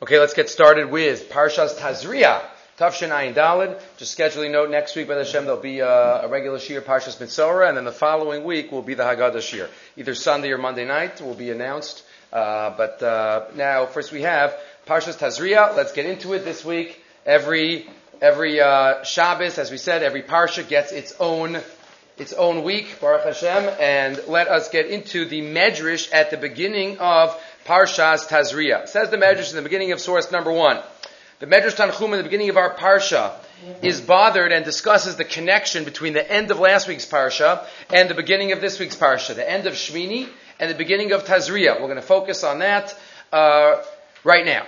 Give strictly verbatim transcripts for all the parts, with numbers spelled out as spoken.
Okay, let's get started with Parshas Tazria, Tavshin Ayin Daled. Just scheduling note, next week by Hashem there'll be uh, a regular Shir Parshas Mitzora, and then the following week will be the Haggadah Shir. Either Sunday or Monday night will be announced. Uh, but uh, now, first we have Parshas Tazria. Let's get into it this week. Every every uh, Shabbos, as we said, every Parsha gets its own its own week, Baruch Hashem. And let us get into the Medrash at the beginning of Parshas Tazria. Says the Medrash in the beginning of source number one. The Medrash Tanchum in the beginning of our Parsha mm-hmm. is bothered and discusses the connection between the end of last week's Parsha and the beginning of this week's Parsha. The end of Shmini and the beginning of Tazria. We're going to focus on that uh, right now.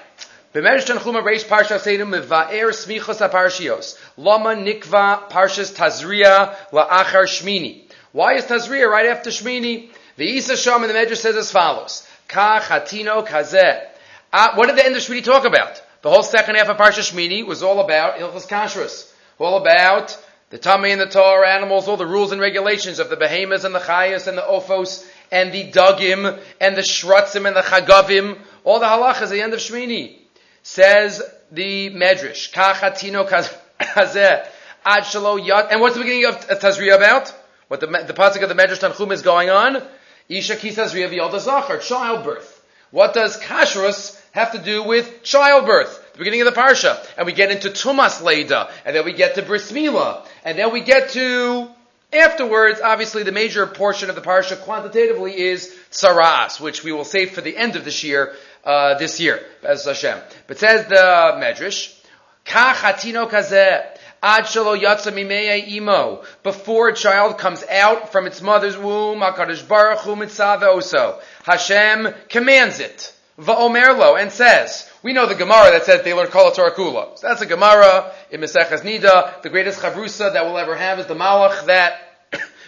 B'medrash Tanchum reish Parsha seinu mevaer smichos haparshios. Lama nikva Parshas Tazria la'achar Shmini. Why is Tazria right after Shmini? The Isa Sham in the Medrash says as follows. Ka chatino kazeh. Uh, what did the end of Shmini talk about? The whole second half of Parsha Shmini was all about Hilchos Kashrus, all about the Tameh and the Tar animals, all the rules and regulations of the behemoths and the chayas and the ophos and the dugim and the shrutzim and the chagavim, all the halachas at the end of Shmini. Says the Medrash, Ka chatino kazeh ad shelo yat. And what's the beginning of Tazria about? What the, the pasuk of the Medrash Tanchum is going on? Isha ki Tazria v'yolda zachar, childbirth. What does Kashrus have to do with childbirth, the beginning of the Parsha? And we get into Tumas Leda, and then we get to Brismila, and then we get to, afterwards, obviously the major portion of the Parsha quantitatively is Tsaras, which we will save for the end of this year, uh, this year, as Hashem. But says the Medrash, Ka chatino kazeh, ad shelo yatsa mimei imo, before a child comes out from its mother's womb, HaKadosh Baruch Hu mitzvah oso, Hashem commands it. Va'omerlo, and says, we know the Gemara that says they learn Kol HaTorah Kula. So that's a Gemara in Mesechas Nida. The greatest chavrusa that we'll ever have is the Malach that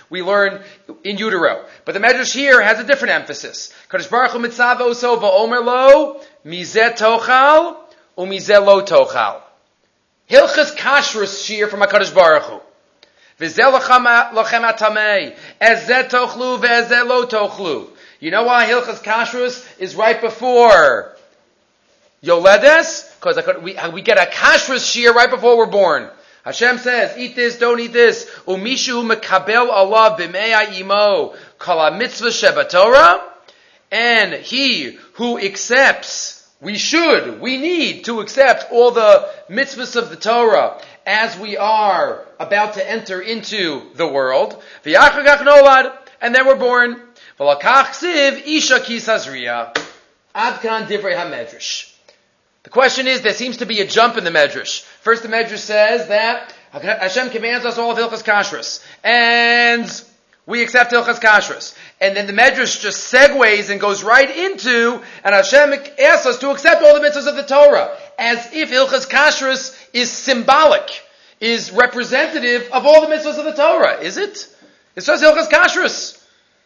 we learn in utero. But the Medrash here has a different emphasis. Kadosh Baruch Hu mitzav oso va'omerlo mizeh tochal umizeh lo tochal. Hilchos Kashrus shir from HaKadosh Baruch Hu. V'zeh lochem atamei ezeh tochlu ve'ezeh lo tochlu. You know why Hilchos Kashrus is right before Yoledes? Because we, we get a Kashrus shir right before we're born. Hashem says, eat this, don't eat this. Umishu mekabel Allah b'mei imo kol mitzvah shebatorah. And he who accepts, we should, we need to accept all the mitzvahs of the Torah as we are about to enter into the world. V'yachar kach nolad, and then we're born. The question is, there seems to be a jump in the Medrash. First, the Medrash says that Hashem commands us all of Hilchos Kashrus, and we accept Hilchos Kashrus. And then the Medrash just segues and goes right into, and Hashem asks us to accept all the mitzvahs of the Torah, as if Hilchos Kashrus is symbolic, is representative of all the mitzvahs of the Torah. Is it? It's just Hilchos Kashrus.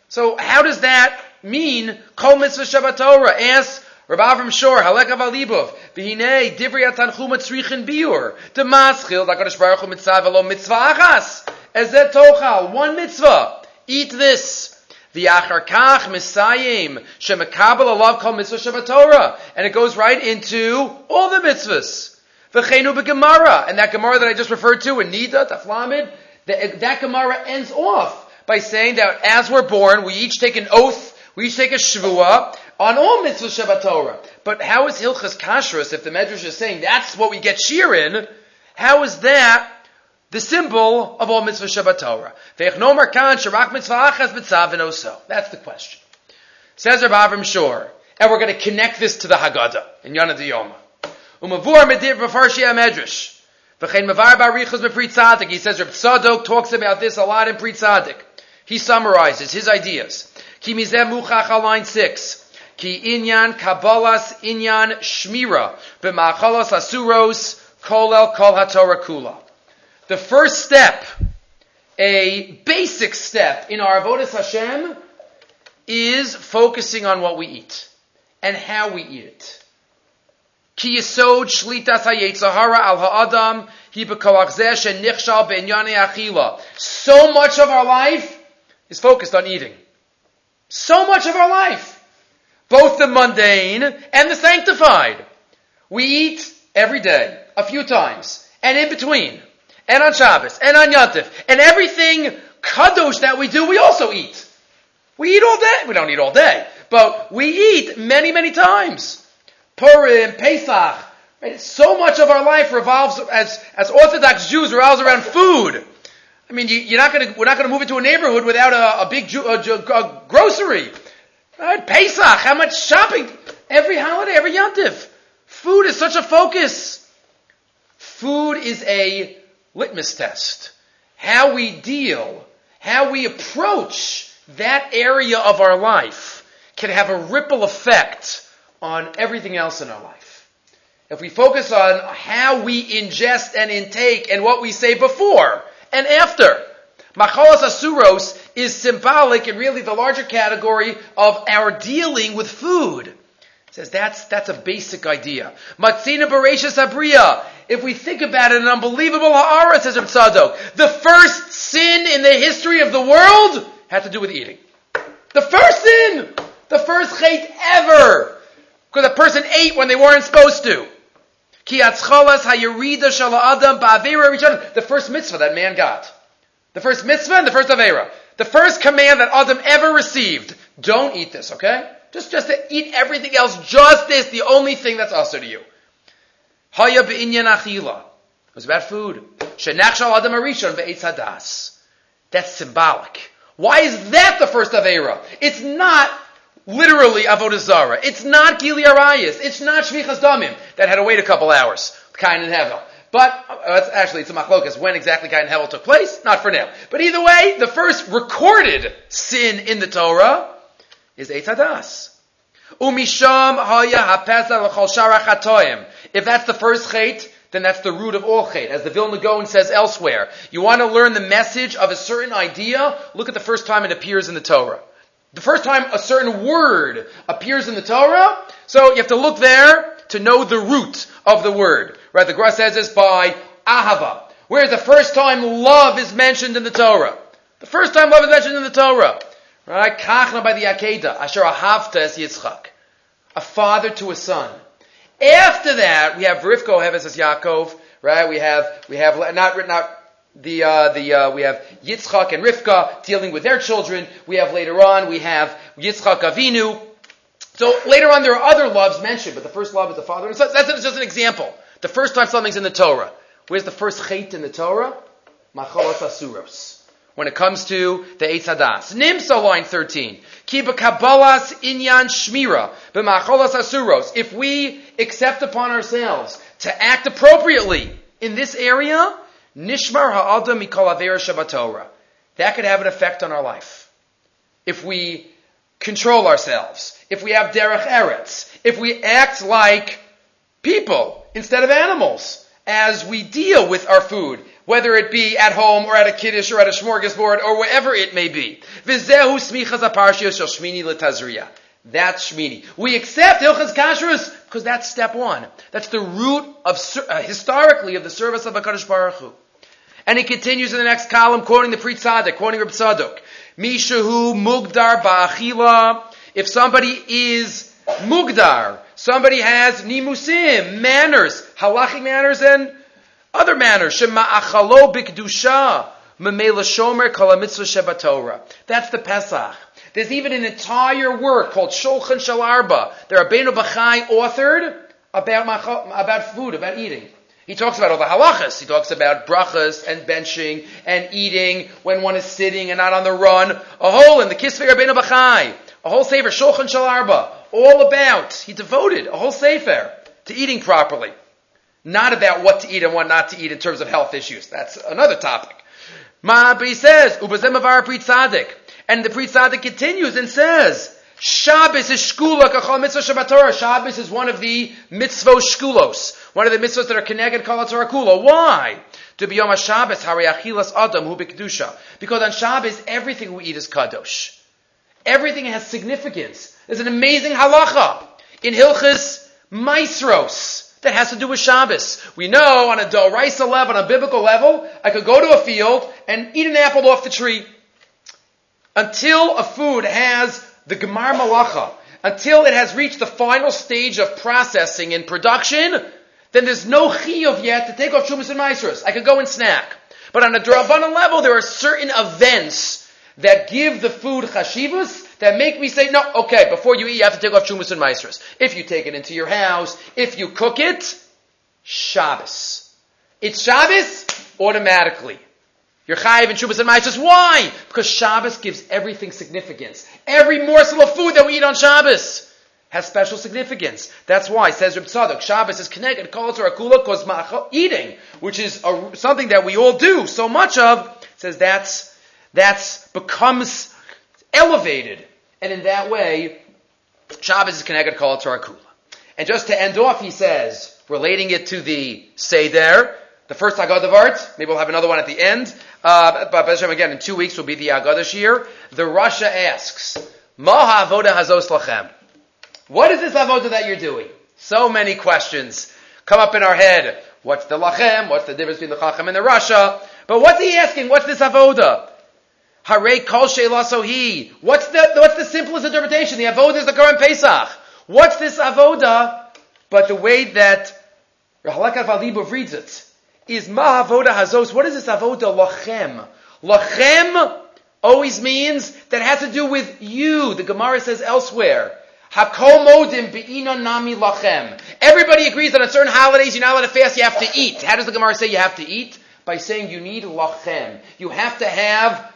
So how does that mean? Kol mitzvah Shabbat Torah. Ask Rav Avram Shor Halekav Alibov V'hinei Divrei Tanchum Tzrichin Biur Demaschil Hakadosh Baruch Hu Mitzvah V'lo Mitzvah Achas Ezeh Tochal. One mitzvah. Eat this. V'achar Kach Misayim Shemekabel Alav Kol Mitzvah Shabbat Torah. And it goes right into all the mitzvahs. V'cheinu B'Gemara. And that Gemara that I just referred to in Nida Taflamid, that, that Gemara ends off by saying that as we're born, we each take an oath, we each take a shvuah on all mitzvah Shabbat Torah. But how is Hilchos Kashrus, if the Medrash is saying that's what we get shir in, how is that the symbol of all mitzvah Shabbat Torah? Ve'echnomar kan shirach mitzvah achas mitzavin oso. That's the question. Says Rav Avram Shor, and we're going to connect this to the Haggadah in Yonah D'Yoma. Umavur medir b'farshi ha-medrash. V'chein mevar barichos mepri tzadik. He says Reb Tzadok talks about this a lot in Pri Tzadik. He summarizes his ideas. Ki mizeh muchach al line six. Ki inyan kabalas inyan shmira b'ma'achalos asuros kolel kol haTorah kula. The first step, a basic step in our avodas Hashem, is focusing on what we eat and how we eat it. Ki yisod shlitas hayetzahara al ha'adam hi b'koach zeh shenichshal b'inyanei achila. So much of our life is focused on eating. So much of our life, both the mundane and the sanctified. We eat every day, a few times, and in between, and on Shabbos, and on Yantif, and everything kadosh that we do, we also eat. We eat all day. We don't eat all day, but we eat many, many times. Purim, Pesach. Right? So much of our life revolves, as as Orthodox Jews, revolves around food. I mean, you, you're not going to, we're not going to move into a neighborhood without a, a big Jew, a, a grocery. Right? Pesach, how much shopping? Every holiday, every Yantif. Food is such a focus. Food is a litmus test. How we deal, how we approach that area of our life can have a ripple effect on everything else in our life. If we focus on how we ingest and intake and what we say before and after, Machalas Asuros is symbolic and really the larger category of our dealing with food. It says that's that's a basic idea. Matzina Bereshis Abriya. If we think about it, an unbelievable ha'ara, says Reb Tzadok. The first sin in the history of the world had to do with eating. The first sin! The first chait ever! Because a person ate when they weren't supposed to. The first mitzvah that man got. The first mitzvah and the first avera. The first command that Adam ever received. Don't eat this, okay? Just, just to eat everything else, just this, the only thing that's also to you. Haya b'inyan achila. It was about food. Shenachshal adam arishon ve'etz hadas. That's symbolic. Why is that the first avera? It's not literally avodah zarah. It's not gilui arayis. It's not shvichas damim. That had to wait a couple hours. Kain and Hevel. But uh, actually, it's a machlokas when exactly Kain and Hevel took place. Not for now. But either way, the first recorded sin in the Torah is etz hadas. Umisham haya hapezah l'chol shara chatoim. If that's the first chait, then that's the root of all chait. As the Vilna Gaon says elsewhere, you want to learn the message of a certain idea, look at the first time it appears in the Torah. The first time a certain word appears in the Torah, so you have to look there to know the root of the word. Right? The Gemara says this by ahava, where the first time love is mentioned in the Torah. The first time love is mentioned in the Torah. Right? Kachna by the Akedah, asher ahavta es Yitzchak. A father to a son. After that, we have Rivko Heves as Yaakov, right? We have we have not not the uh, the uh, we have Yitzchak and Rivka dealing with their children. We have later on we have Yitzchak Avinu. So later on there are other loves mentioned, but the first love is the father. And so that's just an example. The first time something's in the Torah, where's the first chait in the Torah? Machalas Asuros. When it comes to the Eitz Hadas, Nimsa line thirteen, Ki b'kabalas inyan shmira b'macholas asuros. If we accept upon ourselves to act appropriately in this area, nishmar ha'adam mikol avera shabatorah. That could have an effect on our life. If we control ourselves, if we have derech eretz, if we act like people instead of animals as we deal with our food, whether it be at home or at a kiddush or at a smorgasbord or wherever it may be. V'zehu smichas haparshiyos shel Shmini leTazria. That's Shmini. We accept Hilchos Kashrus because that's step one. That's the root of uh, historically of the service of HaKadosh Baruch Hu. And he continues in the next column, quoting the Pri Tzaddik, quoting Reb Tzadok. Mishahu mugdar ba'achila. If somebody is mugdar, somebody has nimusim, manners, halachic manners and other manners, shema achalo bikdusha, memela shomer kol hamitzvah shebatorah. That's the Pesach. There's even an entire work called Shulchan Shalarba. There are Aben Abba authored about about food, about eating. He talks about all the halachas. He talks about brachas and benching and eating when one is sitting and not on the run. A whole in the Kisvei Aben Abba, a whole sefer Shulchan Shalarba, all about. He devoted a whole sefer to eating properly. Not about what to eat and what not to eat in terms of health issues. That's another topic. Ma'abri says, Ubazem avar Pri Tzaddik. And the Pri Tzaddik continues and says, Shabbos is shkula kachal mitzvah shabatorah. Shabbos is one of the mitzvot shkulos. One of the mitzvot that are keneged kol haTorah kula. Why? To be yom haShabbos harei achilas adam hu b'kedusha. Because on Shabbos, everything we eat is kadosh. Everything has significance. There's an amazing halacha in Hilchos Maizrus that has to do with Shabbos. We know on a doraisa level, on a biblical level, I could go to a field and eat an apple off the tree. Until a food has the gemar malacha, until it has reached the final stage of processing and production, then there's no chiyuv yet to take off Tshumus and Maizrus. I could go and snack. But on a Drabanan level, there are certain events that give the food Hashivus, that make me say, no, okay, before you eat, you have to take off Tshumus and Maizrus. If you take it into your house, if you cook it, Shabbos. It's Shabbos automatically. You're chayiv and Tshumas and Maizrus. Why? Because Shabbos gives everything significance. Every morsel of food that we eat on Shabbos has special significance. That's why, says Reb Tzadok, Shabbos is connected, calls or akula, kozmacha, eating, which is a, something that we all do so much of. Says that's, that's becomes elevated. And in that way, Shabbos is connected, calls or akula. And just to end off, he says, relating it to the Seder, the first Agad of Art, maybe we'll have another one at the end, uh, but again, in two weeks will be the Agad this year. The Rasha asks, Ma ha'avoda hazos lachem? What is this avoda that you're doing? So many questions come up in our head. What's the lachem? What's the difference between the chacham and the Rasha? But what's he asking? What's this avoda? Hare kol sheila sohi. What's the, what's the simplest interpretation? The avoda is the Korban Pesach. What's this avoda? But the way that Halakha Valibov reads it, is ma avoda hazos. What is this avoda lachem? Lachem always means that has to do with you. The Gemara says elsewhere, hakol modim be'inon nami lachem. Everybody agrees that on certain holidays you're not allowed to fast, you have to eat. How does the Gemara say you have to eat? By saying you need lachem. You have to have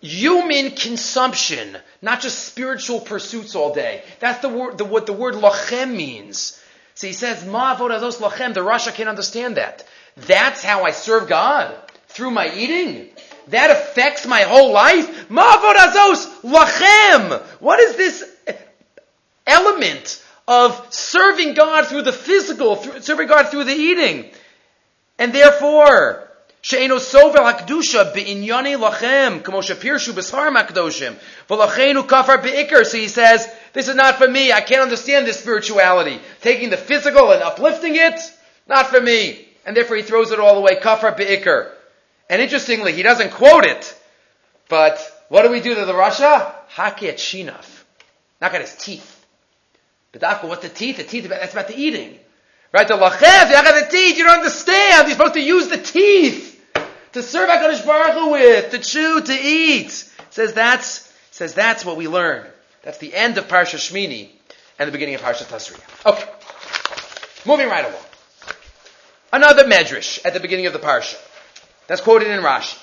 human consumption, not just spiritual pursuits all day. That's the word, the, what the word lachem means. So he says, ma avoda hazos lachem. The Rasha can't understand that. That's how I serve God, through my eating. That affects my whole life. Ma'avod hazos lachem. What is this element of serving God through the physical, through, serving God through the eating? And therefore, she'eno sovel hakdusha be'inyane lachem, kamo shepirshu b'sharim hakdoshim, v'lacheinu kafar be'ikr. So he says, this is not for me. I can't understand this spirituality. Taking the physical and uplifting it, not for me. And therefore he throws it all away. Kafar be'ikr. And interestingly, he doesn't quote it. But what do we do to the Rasha? Haki et shinaf. Knock out his teeth. B'dafka, what's the teeth? The teeth, that's about the eating. Right? The lachev, you got the teeth, you don't understand. You're supposed to use the teeth to serve HaKadosh Baruch Hu with, to chew, to eat. Says that's, says that's what we learn. That's the end of Parsha Shmini and the beginning of Parsha Tazria. Okay. Moving right along. Another medrash at the beginning of the parsha. That's quoted in Rashi.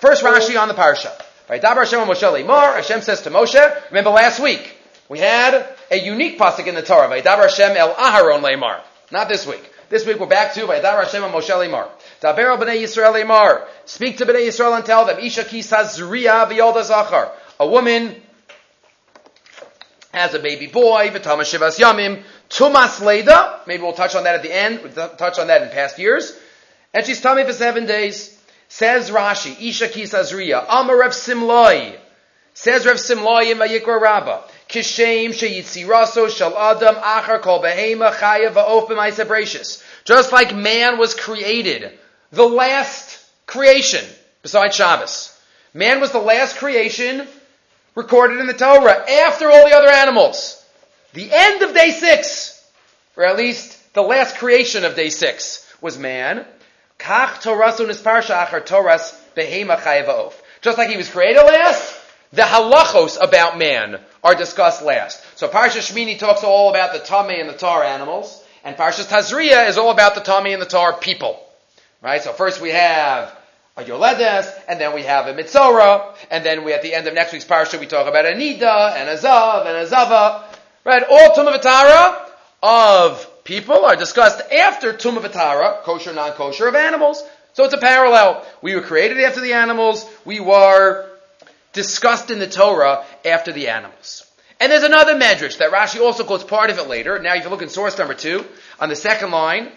First Rashi on the parsha. Vayedaber Hashem el Moshe Leimor. Hashem says to Moshe, remember last week, we had a unique pasuk in the Torah. Vayedaber Hashem el Aharon Leimor. Not this week. This week we're back to Vayedaber Hashem el Moshe Leimor. Daber el Bnei Yisrael Leimor. Speak to Bnei Yisrael and tell them, Isha ki sazriya v'yolda zachar. A woman has a baby boy, v'tama shivas yamim. Tumas Leda, maybe we'll touch on that at the end, we'll touch on that in past years. And she's Tameh for seven days. Says Rashi, Isha ki sazriya, Amar Rav Simlai. Says Rav Simlai in Vayikra Rabbah, Kishem sheyitziraso shel Adam achar kol behema chaya va'of b'maisa Breishis. Just like man was created, the last creation, besides Shabbos. Man was the last creation recorded in the Torah, after all the other animals. The end of day six, or at least the last creation of day six, was man. Kach torasu nisparsha achar toras behema chayev ha'of. Just like he was created last, the halachos about man are discussed last. So Parsha Shmini talks all about the Tameh and the Tar animals, and Parsha Tazria is all about the Tameh and the Tar people. Right? So first we have a Yoledes, and then we have a Mitzora, and then we at the end of next week's Parsha we talk about a Nida, and a Zav, and a Zava. Right, all Tumavatara of people are discussed after Tumavatara, kosher, non-kosher, of animals. So it's a parallel. We were created after the animals. We were discussed in the Torah after the animals. And there's another medrash that Rashi also quotes part of it later. Now if you look in source number two, on the second line,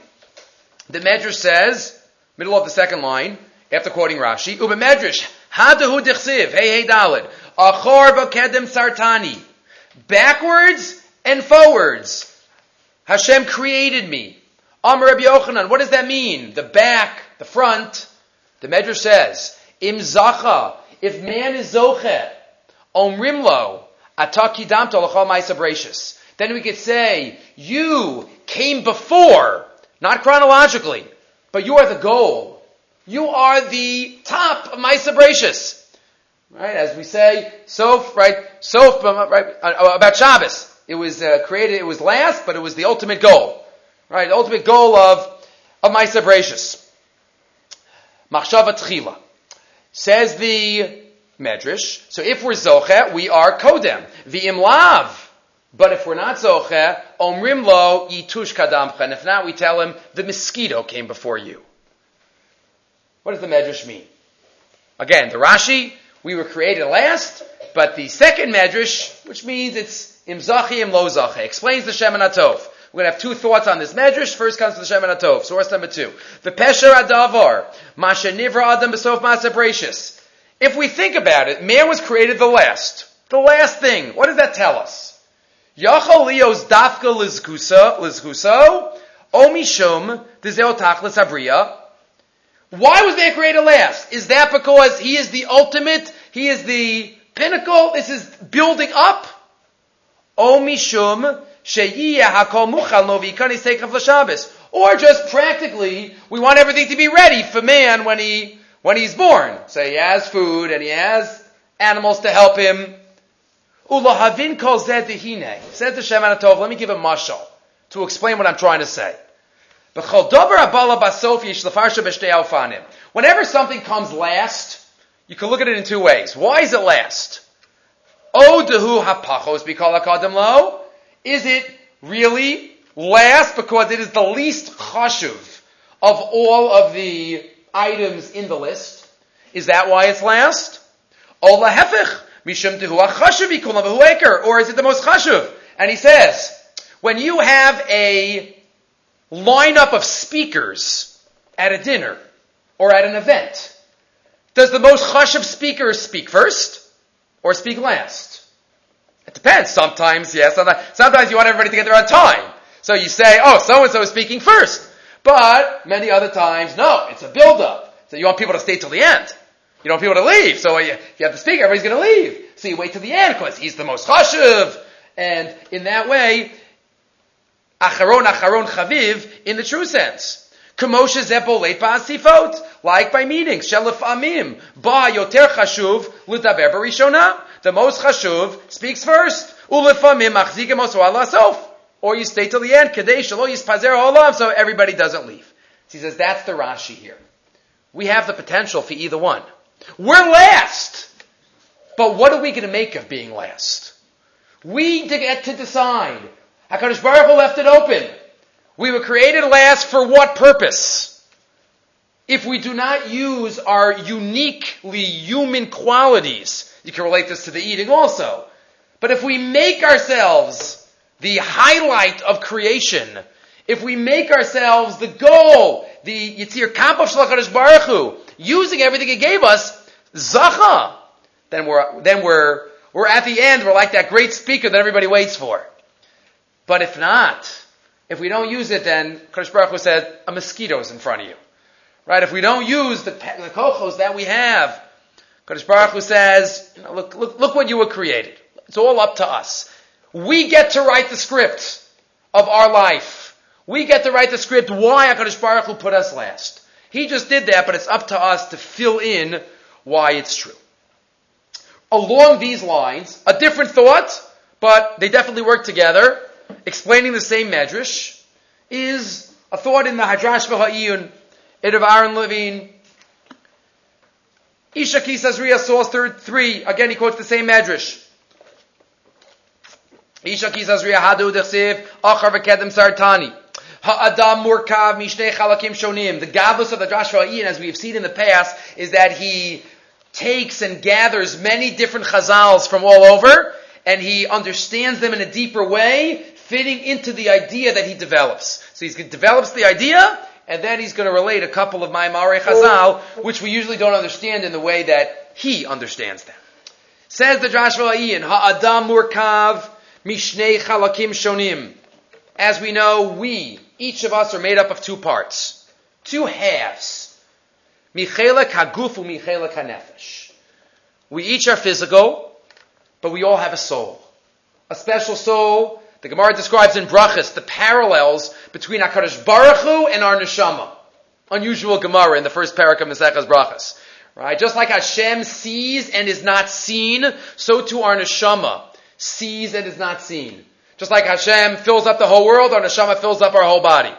the medrash says, middle of the second line, after quoting Rashi, Uba medrash, Hadahu dichsiv, hey hey dalid, achor bokedem sartani. Backwards and forwards. Hashem created me. Amar Rabbi Yochanan. What does that mean? The back, the front. The Medrash says, Im zacha. If man is zoche, omrim lo, Then we could say, you came before, not chronologically, but you are the goal. You are the top of Maaseh Breishis. Right, as we say, Sof, right, Sof, right, about Shabbos. It was uh, created, it was last, but it was the ultimate goal. Right, the ultimate goal of, of Maaseh Breishis. Machshava Tchila. Says the Medrash, so if we're Zoche, we are Kodem. V'im Lav. But if we're not Zoche, Omrim Lo Yitush Kadamcha. And if not, we tell him, the mosquito came before you. What does the Medrash mean? Again, the Rashi, we were created last, but the second Medrash, which means it's Im Zachi Im Lo Zachi, explains the Shem and Atov. We're going to have two thoughts on this Medrash. First comes to the Shem and Atov, source number two. The Pesher Adavar, Masha Nivra Adam Besof Maaseh Breishis. If we think about it, man was created the last. The last thing. What does that tell us? Yachol Leos Dafka Lizguso, Lizguso, Omishum, Dizeo Tachlis Abriya. Why was man created last? Is that because he is the ultimate? He is the pinnacle? This is building up? Or just practically, we want everything to be ready for man when he when he's born. So he has food and he has animals to help him. Said the Shem HaTov, let me give a mashal to explain what I'm trying to say. Whenever something comes last, you can look at it in two ways. Why is it last? Is it really last because it is the least chashuv of all of the items in the list? Is that why it's last? Or is it the most chashuv? And he says, when you have a lineup of speakers at a dinner or at an event, does the most chashuv speaker speak first or speak last? It depends. Sometimes, yes. Sometimes, sometimes you want everybody to get there on time. So you say, oh, so-and-so is speaking first. But many other times, no, it's a build-up. So you want people to stay till the end. You don't want people to leave. So if you have the speaker, everybody's going to leave. So you wait till the end because he's the most chashuv. And in that way, Acharon, Acharon, Chaviv, in the true sense. K'moshe zepo leit ba'asifot, like by meetings. Shelef amim, ba yoter chashuv, l'daber barishona. The most chashuv speaks first. Ulefamim achzikim oso ala sof. Or you stay till the end. Kadei shelo yispazer ha'olam, so everybody doesn't leave. So he says, that's the Rashi here. We have the potential for either one. We're last. But what are we going to make of being last? We get to decide. HaKadosh Baruch Hu left it open. We were created last for what purpose? If we do not use our uniquely human qualities, you can relate this to the eating also, but if we make ourselves the highlight of creation, if we make ourselves the goal, the Yitzir Kampov Shel HaKadosh Baruch Hu, using everything He gave us, Zacha, then we're, then we're, we're at the end, we're like that great speaker that everybody waits for. But if not, if we don't use it, then Kadosh Baruch Hu said, a mosquito's in front of you. Right? If we don't use the, the kochos that we have, Kadosh Baruch Hu says, you know, look, look, look what you were created. It's all up to us. We get to write the script of our life. We get to write the script why Kadosh Baruch Hu put us last. He just did that, but it's up to us to fill in why it's true. Along these lines, a different thought, but they definitely work together. Explaining the same medrash is a thought in the Hadrash V'Ha'iyun, Ed of Aaron Levine. Ishaki Sazria source three. Again, he quotes the same medrash. Ishaki Sazria Hadu Dechsev Achar V'Kedem Sartani Ha'adam Murkav Mishnei Chalakim Shonim. The godless of the Hadrash V'Ha'iyun, as we have seen in the past, is that he takes and gathers many different chazals from all over, and he understands them in a deeper way, fitting into the idea that he develops. So he develops the idea, and then he's going to relate a couple of Maimarei Chazal, which we usually don't understand in the way that he understands them. Says the Drash V'Ha'iyun, Ha'adam Murkav Mishnei Chalakim Shonim. As we know, we, each of us, are made up of two parts, two halves. Michelek Haguf u'Michelek Hanefesh. We each are physical, but we all have a soul. a special soul. The Gemara describes in Brachas the parallels between HaKadosh Baruch Hu and our neshama. Unusual Gemara in the first parak of Maseches Brachas. Right? Just like Hashem sees and is not seen, so too our neshama sees and is not seen. Just like Hashem fills up the whole world, our neshama fills up our whole body.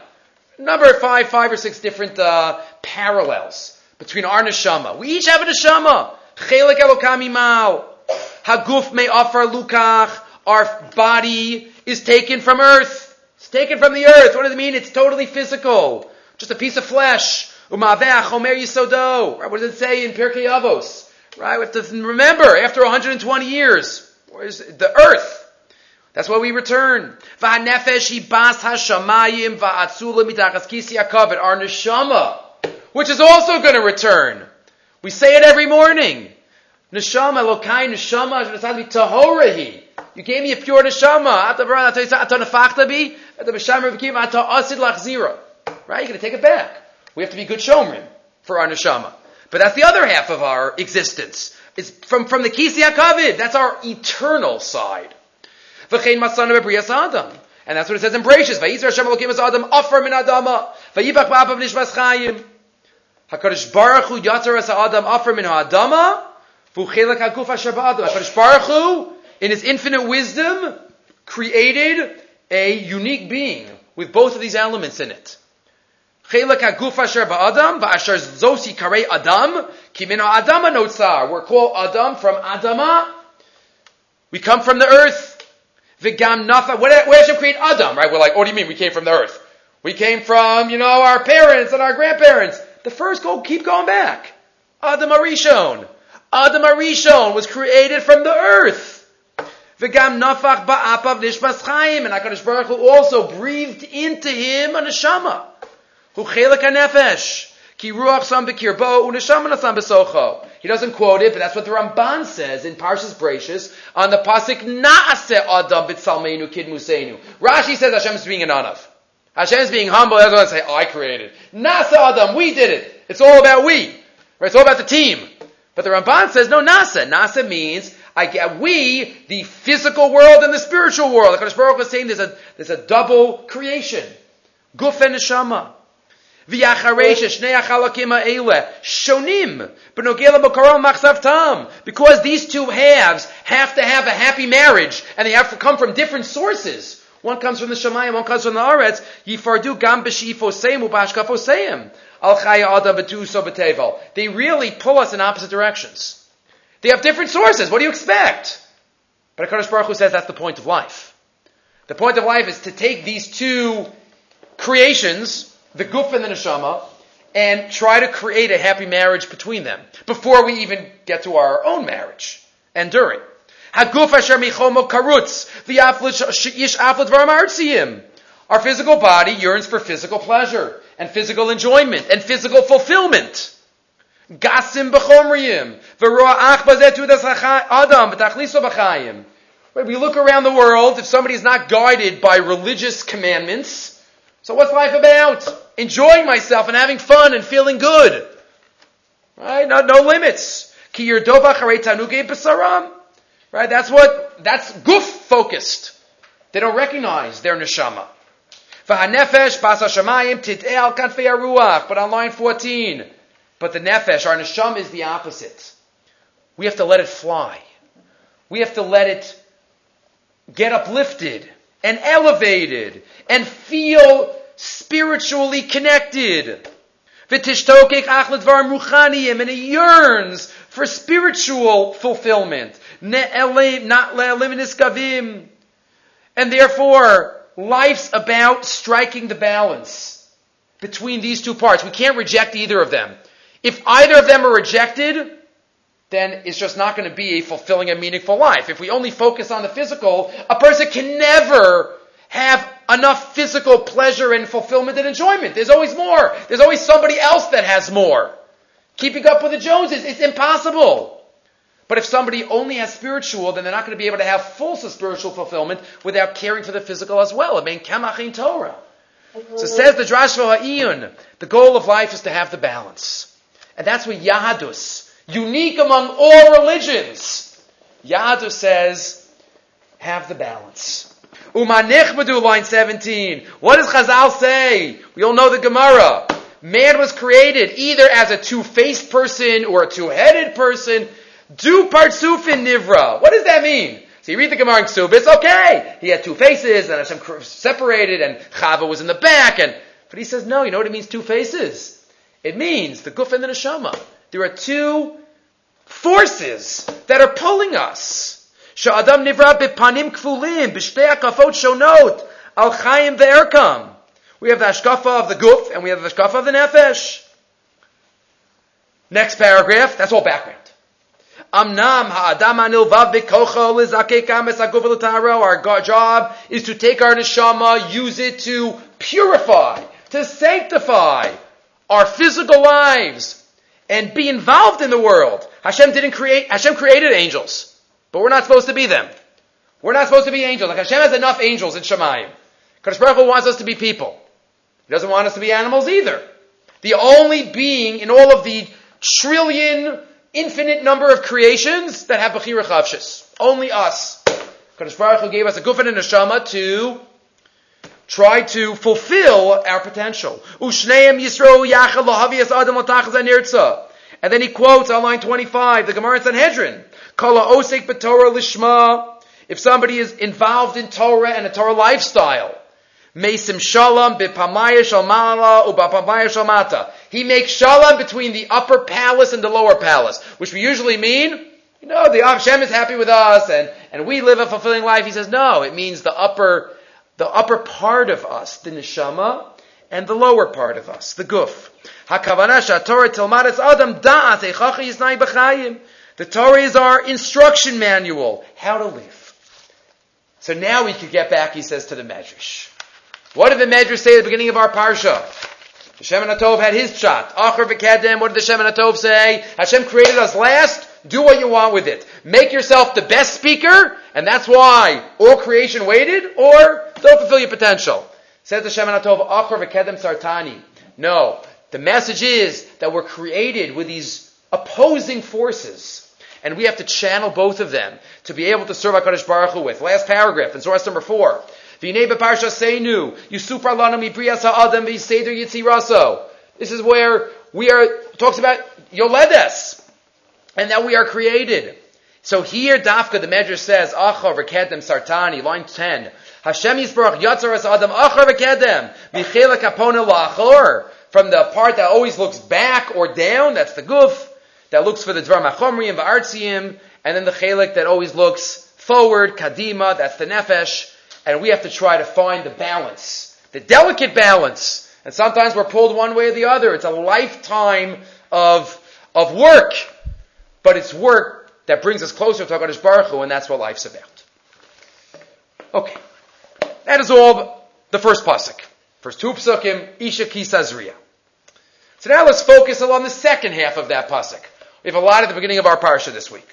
Number five, five or six different uh, parallels between our neshama. We each have a neshama. Chelek elokam imal. Haguf me'afar lukach. Our body is taken from earth. It's taken from the earth. What does it mean? It's totally physical. Just a piece of flesh. Umavech omer yisodo. Right? What does it say in Pirkei Avos? Right? We have to remember, after one hundred twenty years, where's the earth? That's why we return. V'hanefesh hibas hashamayim v'atzula mitachas kisi hakavod. Our neshama, which is also going to return. We say it every morning. Neshama, lokai neshama, sh'nasad v'tahorehi. You gave me a pure neshama. Right? You're going to take it back. We have to be good shomrim for our neshama. But that's the other half of our existence. It's from, from the Kisi HaKavod. That's our eternal side. And that's what it says in Breishis. HaKadosh Baruch Hu yatzar es ha'adam afar min ha'adama v'uchelak ha'guf asher ba'adam. HaKadosh Baruch Hu, in his infinite wisdom, created a unique being with both of these elements in it. Chelak ha'guf asher ba'adam v'asher zosi karei adam ki min ha'adama notzar. We're called Adam from Adama. We come from the earth. V'gam nafa. Where did Hashem create Adam? Right? We're like, oh, what do you mean we came from the earth? We came from, you know, our parents and our grandparents. The first go keep going back. Adam Arishon. Adam Arishon was created from the earth. V'gam nafach ba'apav nishmas chayim. And HaKadosh Baruch Hu also breathed into him a neshama. Hu chelek hanefesh. Ki ruach sam b'kirbo u'neshama nasam b'socho. He doesn't quote it, but that's what the Ramban says in Parshas Breishis on the pasuk Naase Adam b'tzalmeinu kidmuseinu. Rashi says Hashem is being an anav. Hashem is being humble. That's why I say, oh, I created. Nasa Adam, we did it. It's all about we. Right? It's all about the team. But the Ramban says, no, Nasa. Nasa means I, we, the physical world and the spiritual world. HaKadosh Baruch Hu is saying there's a, there's a double creation. Guf and neshama. Because these two halves have to have a happy marriage, and they have to come from different sources. One comes from the Shemayim, one comes from the Aretz. Yifardu gam b'sheifoseimu b'ashkafoseim al chaya adam b'tuso b'tevel. They really pull us in opposite directions. They have different sources. What do you expect? But HaKadosh Baruch Hu says that's the point of life. The point of life is to take these two creations, the guf and the neshama, and try to create a happy marriage between them before we even get to our own marriage and during. Haguf asher michomo karutz v'yish aflot v'ramartziyim. Our physical body yearns for physical pleasure and physical enjoyment and physical fulfillment. Gasim b'chomriyim v'roach bazetu das adam b'tachliso b'chayim. We look around the world. If somebody is not guided by religious commandments, so what's life about? Enjoying myself and having fun and feeling good, right? No, no limits. Ki yerdova charei tanugei b'saram. Right, that's what, that's guf focused. They don't recognize their neshama. V'hanefesh basa shamayim tit'e al kanfei haruach. But on line fourteen, but the nefesh, our neshama, is the opposite. We have to let it fly. We have to let it get uplifted and elevated and feel spiritually connected. V'tishtokek ach l'dvar ruchaniyim, and it yearns for spiritual fulfillment. And therefore, life's about striking the balance between these two parts. We can't reject either of them. If either of them are rejected, then it's just not going to be a fulfilling and meaningful life. If we only focus on the physical, a person can never have enough physical pleasure and fulfillment and enjoyment. There's always more. There's always somebody else that has more. Keeping up with the Joneses, it's impossible. But if somebody only has spiritual, then they're not going to be able to have full spiritual fulfillment without caring for the physical as well. It means kamachin Torah. So says the Drash V'Ha'iyun, the goal of life is to have the balance. And that's what Yahadus, unique among all religions. Yahadus says, have the balance. Umanechbadu, line seventeen. What does Chazal say? We all know the Gemara. Man was created either as a two-faced person or a two-headed person. Du partsufin nivra. What does that mean? So you read the Gemara in Ksubis, okay, he had two faces, and Hashem separated, and Chava was in the back, and but he says, no, you know what it means, two faces? It means the Guf and the Neshama. There are two forces that are pulling us. Sha'adam nivra b'panim kfulim, b'shtei akafot shonot, al chayim ve'erkam. We have the Hashkafa of the Guf, and we have the Hashkafa of the Nefesh. Next paragraph, that's all background. Amnam ha'adam anilvav b'kocho lizakei kames ha'guf v'l'taro. Our job is to take our neshama, use it to purify, to sanctify our physical lives, and be involved in the world. Hashem didn't create. Hashem created angels, but we're not supposed to be them. We're not supposed to be angels. Like Hashem has enough angels in Shemayim. Kadosh Baruch Hu wants us to be people. He doesn't want us to be animals either. The only being in all of the trillion, infinite number of creations that have Bechira Chavshis. Only us. Kadosh Baruch Hu gave us a Guf and a Neshama to try to fulfill our potential. Ushneim Yisro Yachal Lahavias Adam Latachaz Anirtza. And then he quotes on line twenty-five, the Gemara in Sanhedrin. Kala Osek B'Torah Lishma. If somebody is involved in Torah and a Torah lifestyle. Mesim Shalom B'Pamaya Shalmala U'Bapamaya Shalmata. He makes shalom between the upper palace and the lower palace, which we usually mean, you know, the Hashem is happy with us and, and we live a fulfilling life. He says, no, it means the upper, the upper part of us, the neshama, and the lower part of us, the guf. The Torah is our instruction manual, how to live. So now we could get back, he says, to the Medrash. What did the Medrash say at the beginning of our Parsha? Hashem and Atov had his shot. Acher v'kedem, what did Hashem and Atov say? Hashem created us last, do what you want with it. Make yourself the best speaker, and that's why all creation waited, or don't fulfill your potential. Says Hashem and Atov, Acher v'kedem sartani. No, the message is that we're created with these opposing forces, and we have to channel both of them to be able to serve HaKadosh Baruch Hu with. Last paragraph, in Tsaras number four. This is where we are, talks about Yoledes, and that we are created. So here, Dafka, the Medrash says, Achar v'kedem sartani, line ten. Hashem Yisbarach yatzar es Adam achar v'kedem, michelak apona la'achor, from the part that always looks back or down, that's the guf, that looks for the dvar machomriim v'artziim, and then the chelak that always looks forward, kadima, that's the nefesh. And we have to try to find the balance, the delicate balance. And sometimes we're pulled one way or the other. It's a lifetime of of work, but it's work that brings us closer to HaKadosh Baruch Hu, and that's what life's about. Okay, that is all the first pasuk, first two pasukim, Isha Ki Sazria. So now let's focus on the second half of that pasuk. We have a lot at the beginning of our parsha this week.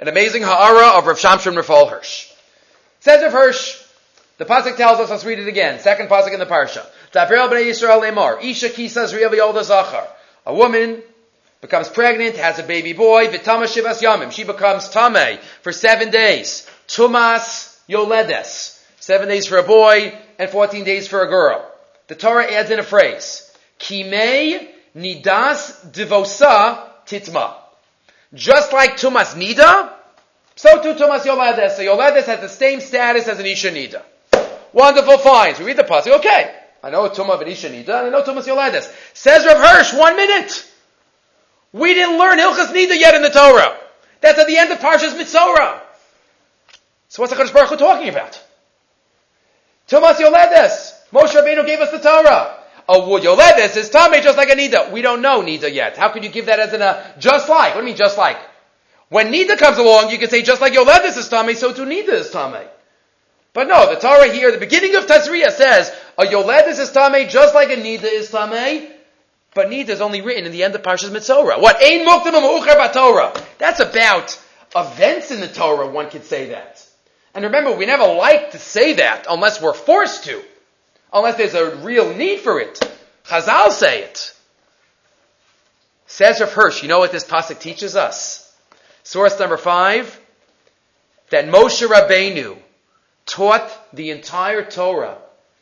An amazing ha'ara of Rav Shamshon Rafal Hirsch. Says Rav Hirsch, the pasuk tells us, let's read it again, second pasuk in the parsha. Davrel b'nei Yisrael leimor, Isha ki sazria v'yolda zachar. A woman becomes pregnant, has a baby boy, v'tama shivas yamim. She becomes tameh for seven days. Tumas yoledes. Seven days for a boy and fourteen days for a girl. The Torah adds in a phrase, Kimei nidas divosa titma. Just like Tumas Nida, so too Tumas Yoledes. So Yoledes has the same status as an Isha Nida. Wonderful finds. We read the passage. Okay, I know Tumas of an Isha Nida, and I know Tumas Yoledes. Says Rav Hirsch, one minute. We didn't learn Hilchos Nida yet in the Torah. That's at the end of Parshas Mitzorah. So what's HaKadosh Baruch Hu talking about? Tumas Yoledes. Moshe Rabbeinu gave us the Torah. A Yoledes is Tameh just like a Nida. We don't know Nida yet. How could you give that as an uh, just like? What do you mean just like? When Nida comes along, you can say just like Yoledes is Tameh, so too Nida is Tameh. But no, the Torah here, the beginning of Tazria says, a Yoledes is Tameh just like a Nida is Tameh, but Nida is only written in the end of Parshas Mitzorah. What? Ein muktam u'meucher b'Torah. That's about events in the Torah, one could say that. And remember, we never like to say that unless we're forced to. Unless there's a real need for it. Chazal say it. Says Rav Hirsch, you know what this pasuk teaches us? Source number five, that Moshe Rabbeinu taught the entire Torah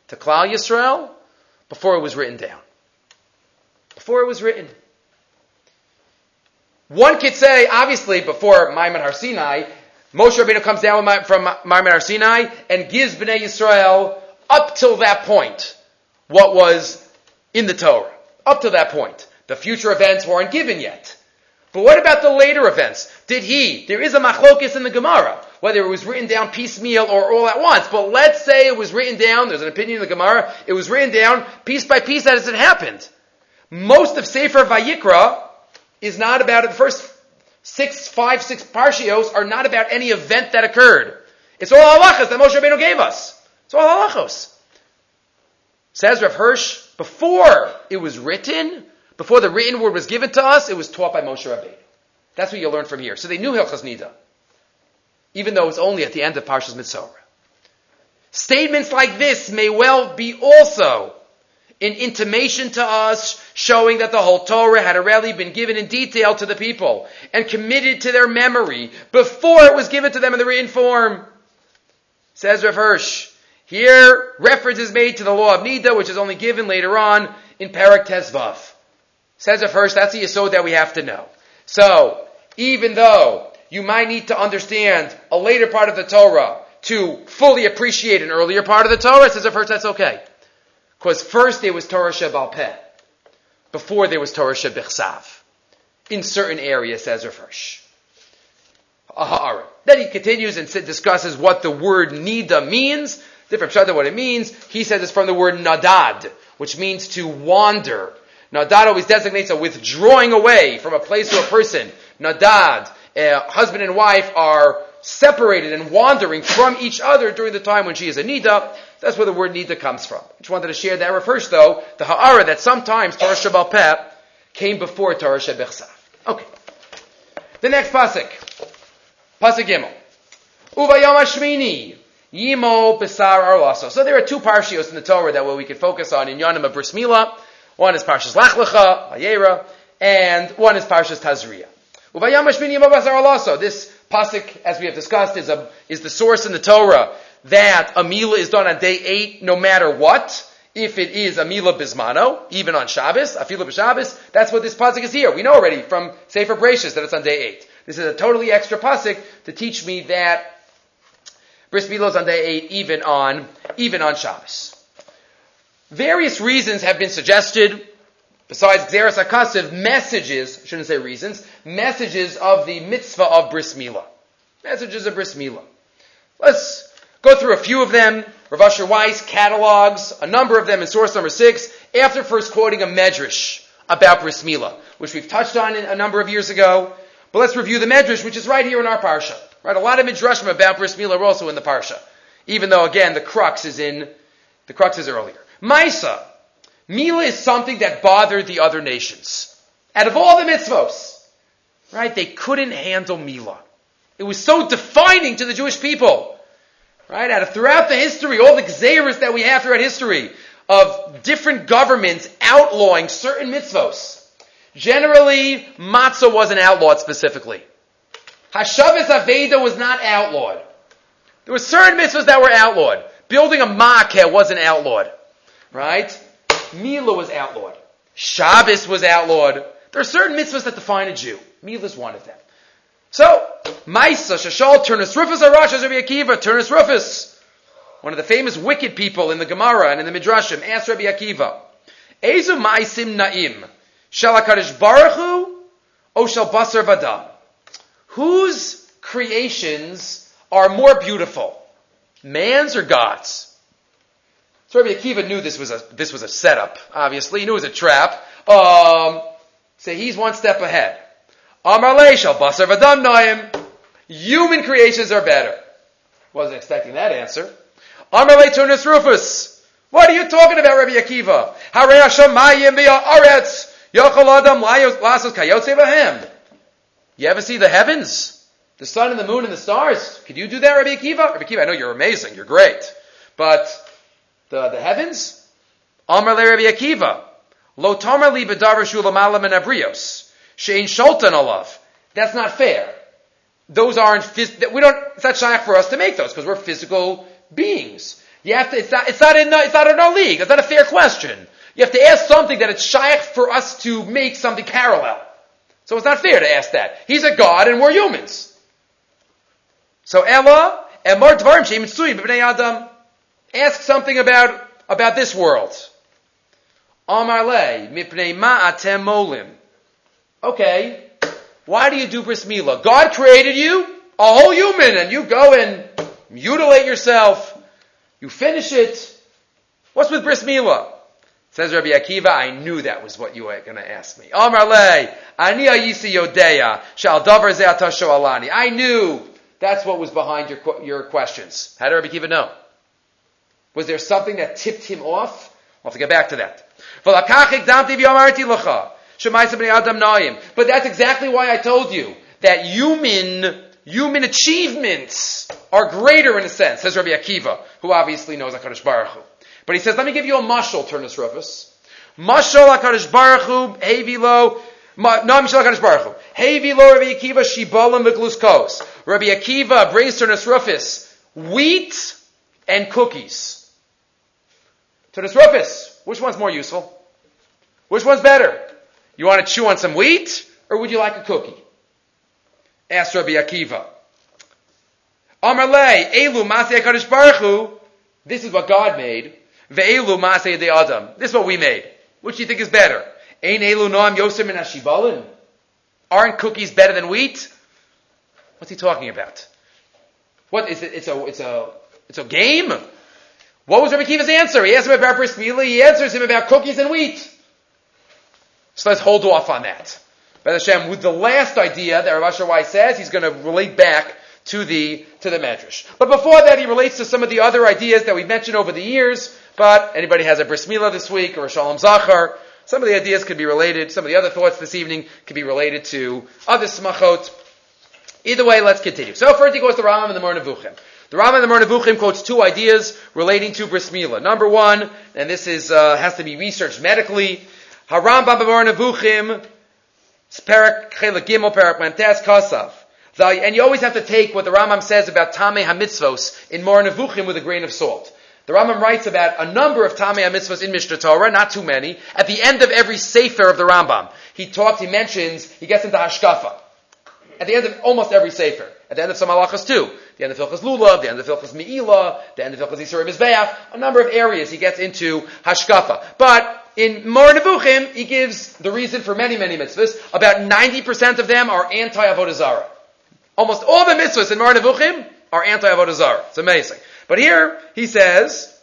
to Klal Yisrael before it was written down. Before it was written. One could say, obviously, before Maimon Har Sinai, Moshe Rabbeinu comes down from Maimon Har Sinai and gives Bnei Yisrael, up till that point, what was in the Torah. Up to that point. The future events weren't given yet. But what about the later events? Did he? There is a machlokis in the Gemara, whether it was written down piecemeal or all at once. But let's say it was written down, there's an opinion in the Gemara, it was written down piece by piece as it happened. Most of Sefer Vayikra is not about it. The first six, five, six parshios are not about any event that occurred. It's all halachos that Moshe Rabbeinu gave us. It's all halachos. Says Rav Hirsch, before it was written, before the written word was given to us, it was taught by Moshe Rabbeinu. That's what you learn from here. So they knew Hilchos Nida, even though it's only at the end of Parshas Mitzorah. Statements like this may well be also an intimation to us showing that the whole Torah had already been given in detail to the people and committed to their memory before it was given to them in the written form. Says Rav Hirsch, here reference is made to the law of Nida, which is only given later on in Perek Tezvav. Says Rav Hirsch, that's the yesod that we have to know. So, even though you might need to understand a later part of the Torah to fully appreciate an earlier part of the Torah, says Rav Hirsch, that's okay. Because first there was Torah She'bal Peh, before there was Torah She'bichsav, in certain areas, says Rav Hirsch. Then he continues and discusses what the word Nida means, different pshat than what it means. He says it's from the word Nadad, which means to wander. Nadad always designates a withdrawing away from a place or a person. Nadad, uh, husband and wife are separated and wandering from each other during the time when she is a Nida. That's where the word Nida comes from. I just wanted to share that. First, though, the Ha'ara that sometimes Torah She'bal Peh came before Torah She'bichsav. Okay. The next pasuk. Pasuk Gimel. Uvayom HaShmini Yimol Besar Arlaso. So there are two parshios in the Torah that we can focus on in Yonim of Brismila. One is Parshas Lech Lecha, Vayera, and one is Parshas Tazria. Uvayom HaShmini Yimol Besar Arlaso. This pasuk, as we have discussed, is a, is the source in the Torah that a mila is done on day eight, no matter what. If it is a mila bismano, even on Shabbos, afilu b'Shabbos, that's what this pasuk is here. We know already from Sefer Breishis that it's on day eight. This is a totally extra pasuk to teach me that bris mila is on day eight, even on even on Shabbos. Various reasons have been suggested. Besides Xeris HaKasev, messages, shouldn't say reasons, messages of the mitzvah of Bris Mila. Messages of Bris Mila. Let's go through a few of them. Rav Asher Weiss catalogs a number of them in source number six, after first quoting a medrash about Bris Mila, which we've touched on a number of years ago. But let's review the medrash, which is right here in our parsha. Right, a lot of midrashim about Bris Mila are also in the parsha, even though, again, the crux is in, the crux is earlier. Maisa. Mila is something that bothered the other nations. Out of all the mitzvos, right? They couldn't handle Mila. It was so defining to the Jewish people, right? Out of throughout the history, all the gzeiros that we have throughout history of different governments outlawing certain mitzvos. Generally, matzah wasn't outlawed specifically. Hashavas Aveda was not outlawed. There were certain mitzvos that were outlawed. Building a makkah wasn't outlawed, right? Mila was outlawed. Shabbos was outlawed. There are certain mitzvahs that define a Jew. Mila is one of them. So, Maisa, Shashal, Turnus Rufus, Arashas, Rabbi Akiva, Turnus Rufus, one of the famous wicked people in the Gemara and in the Midrashim, asked Rabbi Akiva, Ezu Maisim Naim, Shal HaKadosh Baruch Hu, O Shal Basar Vadam? Whose creations are more beautiful, man's or God's? So Rabbi Akiva knew this was a this was a setup, obviously. He knew it was a trap. Um, so he's one step ahead. Amar le shel basar v'dam naim. Human creations are better. Wasn't expecting that answer. Amar le Turnus Rufus. What are you talking about, Rabbi Akiva? Harei hashamayim v'ha'aretz yochol adam lasos kayotzei b'hem. You ever see the heavens? The sun and the moon and the stars? Could you do that, Rabbi Akiva? Rabbi Akiva, I know you're amazing. You're great. But The, the heavens? Amar le Rabbi Akiva. Lo tamar li b'davar shu l'malam and abrios. She'ein sholtan alav. That's not fair. those aren't phys- we don't. It's not shaykh for us to make those because we're physical beings. You have to. It's not. It's not in. It's not in our league. That's not a fair question. You have to ask something that it's shaykh for us to make something parallel. So it's not fair to ask that. He's a god and we're humans. So Ella and Mar Dvarim Sheim Tsui B'nei Adam, ask something about about this world. Amar Le Mipnei Ma Atem Molim. Okay. Why do you do Bris Milah? God created you, a whole human, and you go and mutilate yourself. You finish it. What's with Bris Milah? Says Rabbi Akiva, I knew that was what you were going to ask me. Amar le, ani ayisi yodeya, shal davar ze ata shoalani. I knew that's what was behind your your questions. How did Rabbi Akiva know? Was there something that tipped him off? We'll have to get back to that. V'lakach ekdamti v'yamarti l'cha. But that's exactly why I told you that human human achievements are greater in a sense, says Rabbi Akiva, who obviously knows HaKadosh Baruch Hu. But he says, let me give you a mashal, Turnus Rufus. Mashal HaKadosh Baruch Hu, Hevilo, ma, no, Mishal HaKadosh Baruch Hu. Hevilo Rabbi Akiva, Shibolim V'gluskos. Rabbi Akiva brings Turnus Rufus wheat and cookies. Turnus Rufus, which one's more useful? Which one's better? You want to chew on some wheat, or would you like a cookie? Asked Rabbi Akiva. Amar le, elu maaseh HaKadosh Baruch Hu. This is what God made. Ve'elu maaseh de Adam. This is what we made. Which do you think is better? Ein elu noam yosem min hashibalin. Aren't cookies better than wheat? What's he talking about? What is it? It's a it's a it's a game. What was Rabbi Akiva's answer? He asked him about Bris Milah. He answers him about cookies and wheat. So let's hold off on that. B'ezras Hashem, with the last idea that Rav Asher Weiss says, he's going to relate back to the to the Medrash. But before that, he relates to some of the other ideas that we've mentioned over the years. But anybody has a Bris Milah this week or a Shalom Zachar, some of the ideas could be related. Some of the other thoughts this evening could be related to other smachot. Either way, let's continue. So first he goes to Rambam and the Mor Nevuchim. The Rambam and the Mor Nevuchim quotes two ideas relating to Bris Milah. Number one, and this is uh, has to be researched medically. Harambam b'Mor Nevuchim, Perak Chelek Gimel, Perak Mantas Kasav. And you always have to take what the Rambam says about Tameh HaMitzvos in Mor Nevuchim with a grain of salt. The Rambam writes about a number of Tameh HaMitzvos in Mishnah Torah, not too many. At the end of every Sefer of the Rambam, he talks, he mentions, he gets into Hashkafa. At the end of almost every Sefer. At the end of some halachas too. The end of Hilchos Lulav, the end of Hilchos Me'ilah, the end of Hilchos Yisroel Mizbeach. A number of areas he gets into Hashkafa. But in Mor Nevuchim, he gives the reason for many, many mitzvahs. About ninety percent of them are anti-Avodah Zarah. Almost all the mitzvahs in Mor Nevuchim are anti-Avodah Zarah. It's amazing. But here, he says,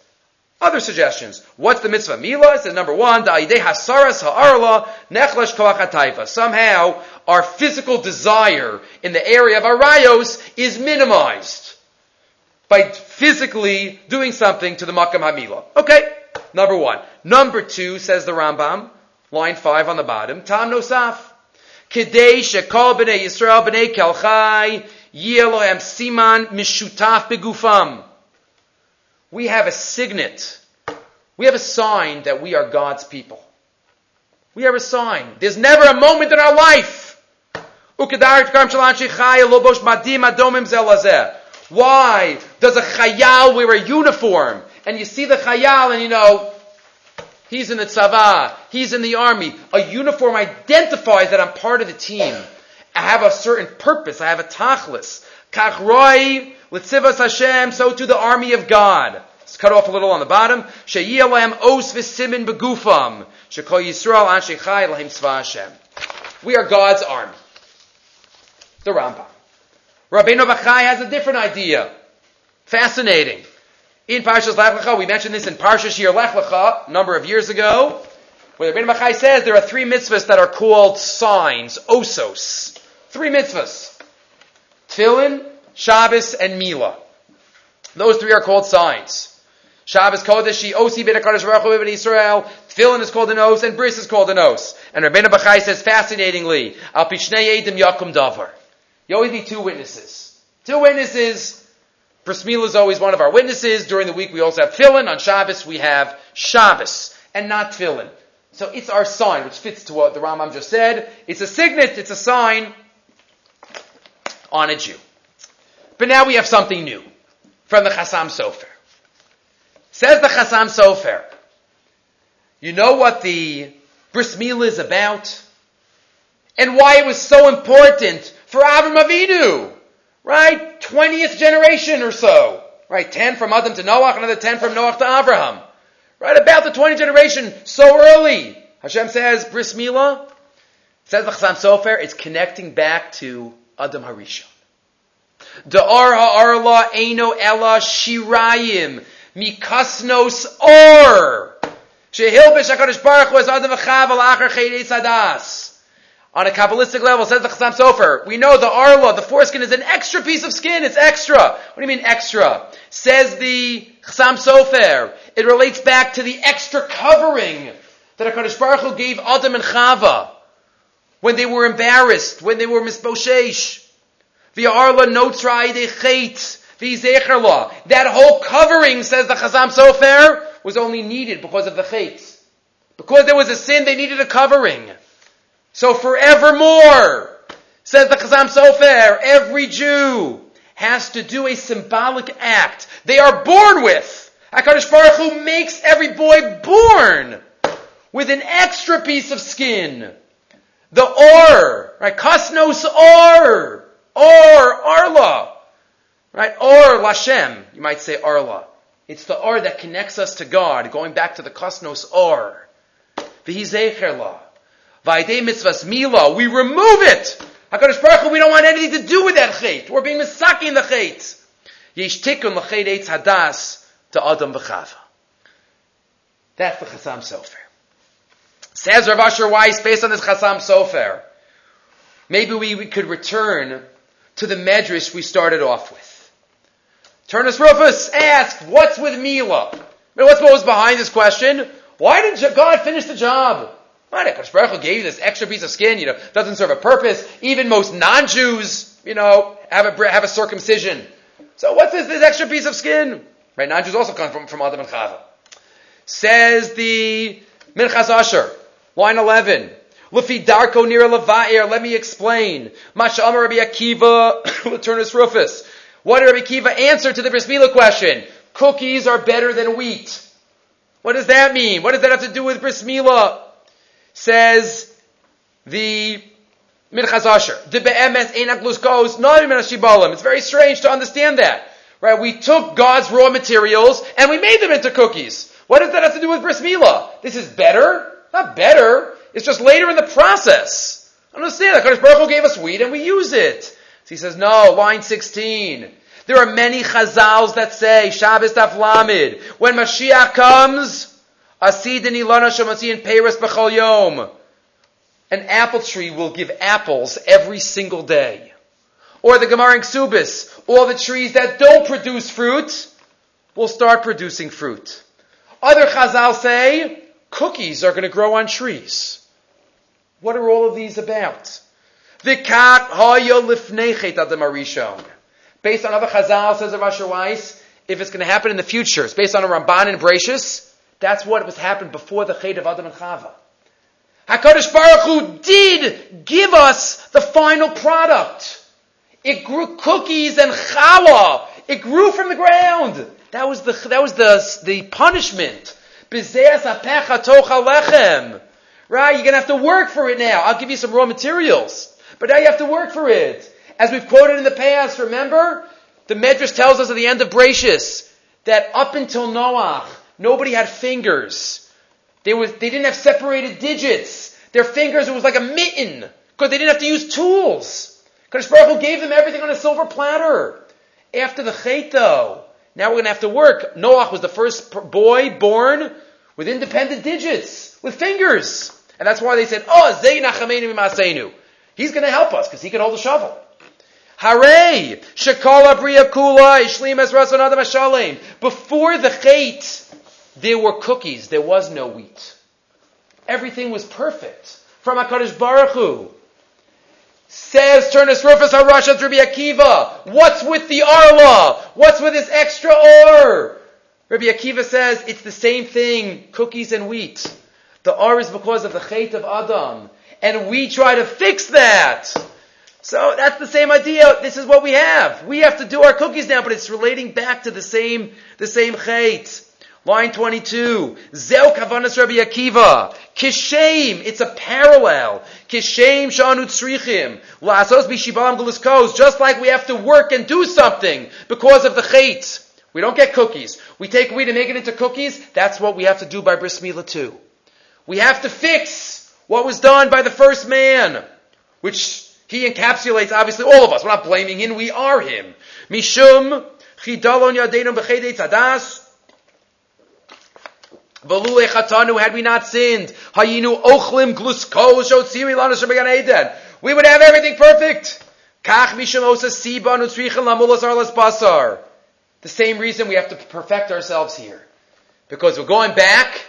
other suggestions. What's the mitzvah? Milah, it says number one, Da'idei hasaras ha'arla nechlesh koach ha'taifa. Somehow, our physical desire in the area of our rayos is minimized by physically doing something to the makam ha'milah. Okay. Number one. Number two, says the Rambam, line five on the bottom, Tam Nosaf. Kedei shekol b'nei Yisrael b'nei kelchai yelohem siman mishutaf begufam. We have a signet. We have a sign that we are God's people. We have a sign. There's never a moment in our life. Why does a chayal wear a uniform? And you see the chayal and you know, he's in the tzava, he's in the army. A uniform identifies that I'm part of the team. I have a certain purpose, I have a tachlis. Kach roi, litzivas Hashem, so to the army of God. It's cut off a little on the bottom. She'yelem os v'simin begufam. She'kol Yisrael an she'chai lahim tzva Hashem. We are God's army. The Rambam. Rabbeinu Bachai has a different idea. Fascinating. In Parshas Lech Lecha, we mentioned this in Parshas Shir Lech Lecha a number of years ago, where the Rebbeinu Bachai says there are three mitzvahs that are called signs, osos. Three mitzvahs. Tefillin, Shabbos, and Milah. Those three are called signs. Shabbos Kodeshi, Osi B'nei HaKadosh Baruch Hu B'nei Yisrael, Tefillin is called an os, and Bris is called an os. And Rebbeinu Bachai says, fascinatingly, Al Pishnei Eidim Yakum Davar. You always need two witnesses. Two witnesses. Bris Milah is always one of our witnesses. During the week we also have Tefillin. On Shabbos we have Shabbos and not Tefillin. So it's our sign, which fits to what the Rambam just said. It's a signet, it's a sign. on a Jew. But now we have something new from the Chassam Sofer. Says the Chassam Sofer, you know what the Brismila is about? And why it was so important for Avram Avinu, right? twentieth generation or so, right? ten from Adam to Noach, another ten from Noach to Avraham. Right about the twentieth generation, so early. Hashem says, Bris Milah, says the Chassam Sofer, it's connecting back to Adam HaRishon. Da'ar ha'arla eino ela shirayim mikosnos or shehilbish HaKadosh Baruch Hu es Adam v'chav al'achar chedei sadas. On a Kabbalistic level, says the Chassam Sofer, we know the Arla, the foreskin, is an extra piece of skin. It's extra. What do you mean extra? Says the Chassam Sofer, it relates back to the extra covering that HaKadosh Baruch Hu gave Adam and Chava when they were embarrassed, when they were misboshesh. The Arla notzrai de chait, the zecherla. That whole covering, says the Chassam Sofer, was only needed because of the chait. Because there was a sin, they needed a covering. So forevermore, says the Chassam Sofer, every Jew has to do a symbolic act. They are born with. HaKadosh Baruch Hu makes every boy born with an extra piece of skin. The Or, right? Kosnos Or. Or, Arla. Right? Or, Lashem. You might say Arla. It's the Or that connects us to God, going back to the Kosnos Or. V'hi Zecherla. Vayde mitzvahs mila, we remove it. HaKadosh Baruch Hu, we don't want anything to do with that chait. We're being misaki in the chait. Yesh tikkun l'chait eitz hadas to Adam v'chava. That's the Chassam Sofer. Says Rav Asher Weiss, based on this Chassam Sofer, maybe we, we could return to the medrash we started off with. Turnus Rufus asked, what's with mila? I mean, what's what was behind this question? Why did God finish the job? Right, HaKadosh Baruch Hu gave you this extra piece of skin, you know, doesn't serve a purpose. Even most non-Jews, you know, have a have a circumcision. So what's this, this extra piece of skin? Right, non-Jews also come from, from Adam and Chava. Says the Minchas Asher, line eleven. Lufi darko nira levair, let me explain. Masha Amar Rabbi Akiva, Laternus Rufus. What did Rabbi Akiva answer to the Bris Milah question? Cookies are better than wheat. What does that mean? What does that have to do with Bris Milah? Says the Minchas Asher, the be'emes einak luskos nami min hashibalim. It's very strange to understand that, right? We took God's raw materials and we made them into cookies. What does that have to do with Bris Milah? This is better, not better. It's just later in the process. I don't understand that. HaKadosh Baruch Hu gave us wheat and we use it. So he says, no. Line sixteen. There are many Chazals that say Shabbos Daf Lamed, when Mashiach comes. An apple tree will give apples every single day. Or the Gemara in Ksubis, all the trees that don't produce fruit will start producing fruit. Other Chazal say, cookies are going to grow on trees. What are all of these about? Based on other Chazal, says Rav Asher Weiss, if it's going to happen in the future, it's based on a Ramban and Breishis. That's what was happened before the Chet of Adam and Chava. HaKadosh Baruch Hu did give us the final product. It grew cookies and challah. It grew from the ground. That was the that was the the punishment. Right? You're going to have to work for it now. I'll give you some raw materials. But now you have to work for it. As we've quoted in the past, remember? The Medrash tells us at the end of Breishis that up until Noach, nobody had fingers. They was they didn't have separated digits. Their fingers, it was like a mitten, because they didn't have to use tools. HaKadosh Baruch Hu gave them everything on a silver platter. After the Chet, though, now we're going to have to work. Noach was the first boy born with independent digits, with fingers. And that's why they said, oh, Zei Nachameinu Mimaseinu. He's going to help us, because he can hold a shovel. Hare! Shekala Briya Kula Ishlim Esras Adam Hashalem. Before the Chet, there were cookies. There was no wheat. Everything was perfect from HaKadosh Baruch Hu. Says Turnus Rufus HaRasha Rabbi Akiva, what's with the Arla? What's with this extra Or? Rabbi Akiva says it's the same thing, cookies and wheat. The Or is because of the Chet of Adam. And we try to fix that. So that's the same idea. This is what we have. We have to do our cookies now, but it's relating back to the same, the same chait. Line twenty-two. Zeu kavanas Rabbi Akiva. Kishem. It's a parallel. Kishem shanu tzrichim. La'asos b'shibam gluskos. Just like we have to work and do something because of the chait. We don't get cookies. We take wheat and make it into cookies. That's what we have to do by Bris Milah too. We have to fix what was done by the first man, which he encapsulates, obviously, all of us. We're not blaming him. We are him. Mishum chidalon yadeinu b'chedei tzadas. V'lu echatanu, had we not sinned. Hayinu ochlim gluskos shotziri lanu shebegan eden. We would have everything perfect. Kach mishum osa siba nutzrichen lamulas arlas basar. The same reason we have to perfect ourselves here. Because we're going back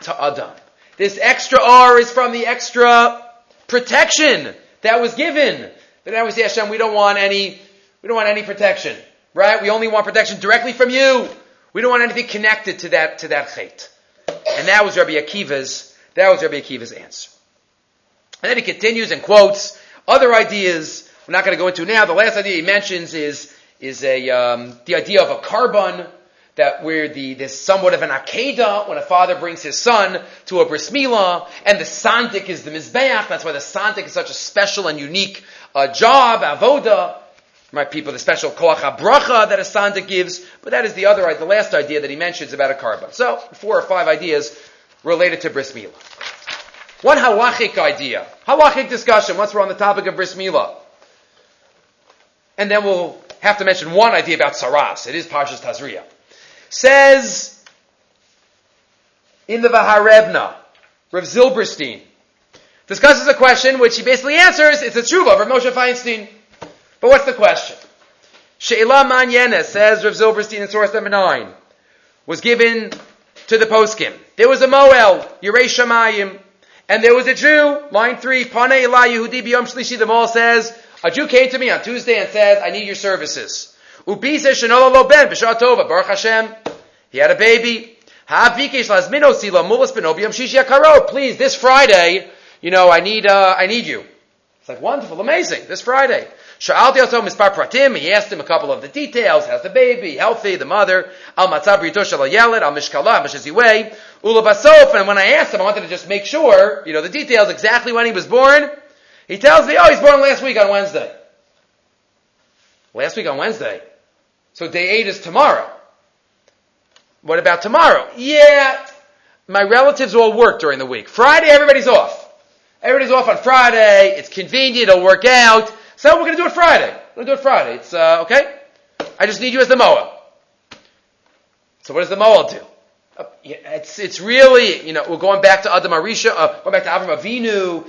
to Adam. This extra R is from the extra protection that was given. But now we say, Hashem, we don't want any, we don't want any protection. Right? We only want protection directly from you. We don't want anything connected to that, to that chait. And that was Rabbi Akiva's, that was Rabbi Akiva's answer. And then he continues and quotes other ideas we're not going to go into now. The last idea he mentions is is a um, the idea of a carbon, that where the there's somewhat of an akedah when a father brings his son to a bris milah, and the sandik is the mizbeach. That's why the sandik is such a special and unique uh, job, avoda. My people, the special koach habracha that a sandik gives. But that is the other, the last idea that he mentions about a carbon. So four or five ideas related to bris milah. One halachic idea, halachic discussion. Once we're on the topic of bris milah, and then we'll have to mention one idea about Tsaras. It is Parshas Tazria. Says in the Vaharebna, Rav Zilberstein discusses a question which he basically answers. It's a tshuva of Rav Moshe Feinstein. But what's the question? She'ela manyenes, says Rav Zilberstein in source number nine, was given to the poskim. There was a Moel, Yirei Shamayim, and there was a Jew, line three, Panei Ela Yehudi B'yom Shlishi, the Moel says, a Jew came to me on Tuesday and said, I need your services. Ubi says, Shenola lo ben, b'shah tova, Baruch Hashem. He had a baby. Ha'avikesh lazmino sila mulas b'no b'yom shishi yakaro. Please, this Friday, you know, I need uh, I need you. It's like, wonderful, amazing, this Friday. Sha'alti oto mispar pratim. He asked him a couple of the details. How's the baby? Healthy, the mother. Al matzah brito shel ha'yeled, al mishkalah, how much does he weigh? Ula basof. And when I asked him, I wanted to just make sure, you know, the details, exactly when he was born. He tells me, oh, he's born last week on Wednesday. Last week on Wednesday. So day eight is tomorrow. What about tomorrow? Yeah, my relatives all work during the week. Friday, everybody's off. Everybody's off on Friday. It's convenient. It'll work out. So we're going to do it Friday. We're going to do it Friday. It's, uh, okay? I just need you as the Moel. So what does the Moel do? Uh, it's, it's really, you know, we're going back to Adam Arisha, uh, going back to Avram Avinu.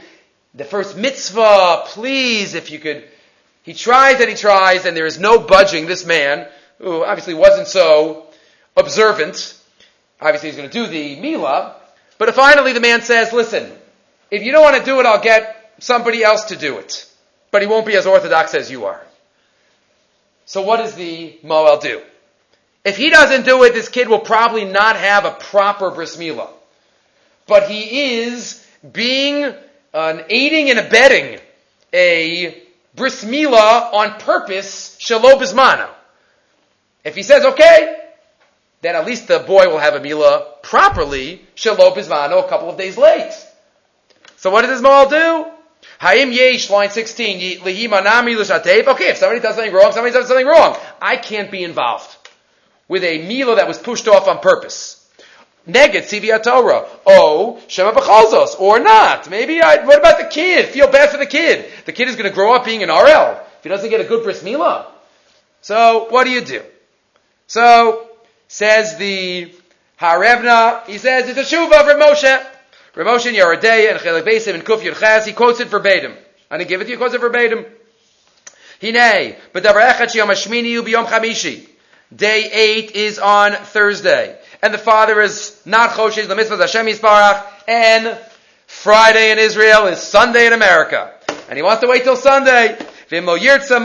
The first mitzvah, please, if you could. He tries and he tries, and there is no budging. This man, who obviously wasn't so observant, obviously he's going to do the milah, but finally the man says, listen, if you don't want to do it, I'll get somebody else to do it. But he won't be as orthodox as you are. So what does the Moel do? If he doesn't do it, this kid will probably not have a proper bris milah. But he is being... an aiding and abetting a bris milah on purpose, shelo bismano. If he says, okay, then at least the boy will have a milah properly, shelo bismano, a couple of days late. So what does this moal do? Haim yesh, line sixteen, lehi manami l'shatev. Okay, if somebody does something wrong, somebody does something wrong. I can't be involved with a milah that was pushed off on purpose. Neged Tziviyat Torah. Oh, Shema B'cholzos. Or not. Maybe, I, what about the kid? Feel bad for the kid. The kid is going to grow up being an R L if he doesn't get a good bris milah. So, what do you do? So, says the Harevna, he says, it's a shuvah of Rav Moshe. Rav Moshe in Yoredeya and Chelek Beisim and Kuf Yud Ches, he quotes it verbatim. I didn't give it to you, he quotes it verbatim. Hinei, b'davar echad sheyom hashmini hu b'yom chamishi. Day eight is on Thursday. And the father is not Choshes, the mitzvah Hashem Yisbarach, and Friday in Israel is Sunday in America. And he wants to wait till Sunday. Right, in America,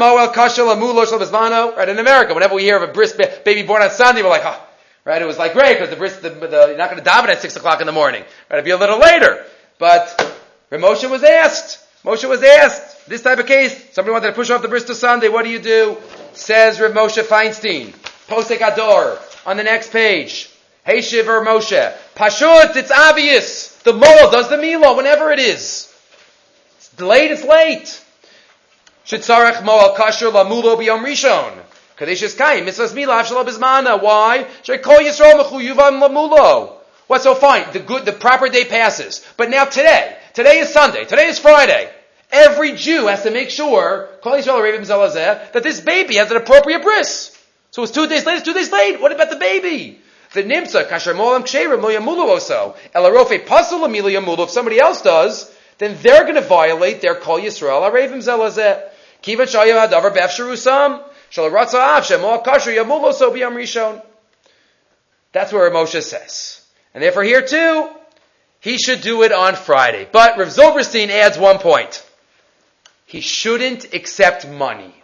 whenever we hear of a bris baby born on Sunday, we're like, oh. Right, it was like great, because the bris, the, the, you're not going to daven at six o'clock in the morning. Right, it'll be a little later. But Rav Moshe was asked, Moshe was asked, this type of case, somebody wanted to push off the bris to Sunday, what do you do? Says Rav Moshe Feinstein, Posek Ador, on the next page, Hey Shiver Moshe, Pashut, it's obvious, the mole does the milo, whenever it is. It's delayed, it's late. Shetzarech mo'al kasher lamulo b'yom rishon. Kadeshis kaim, mitzvahs milav shalom bizmana. Why? Shekol Yisrael mechuyuvam lamulo. What's so fine? The good, the proper day passes. But now today, today is Sunday, today is Friday. Every Jew has to make sure, Kol Yisrael Rebim Zalazeh, that this baby has an appropriate bris. So it's two days late, it's two days late. What about the baby? The nimsa, kasher mo'alam ksheirim lo yamulu oso. Elarofe pasul amilu yamulu. If somebody else does, then they're going to violate their Kol Yisrael Rebim Zalazeh. Kivat shayim hadavar b'ef sherusam. That's where Moshe says. And therefore here too, he should do it on Friday. But Rav Zilberstein adds one point. He shouldn't accept money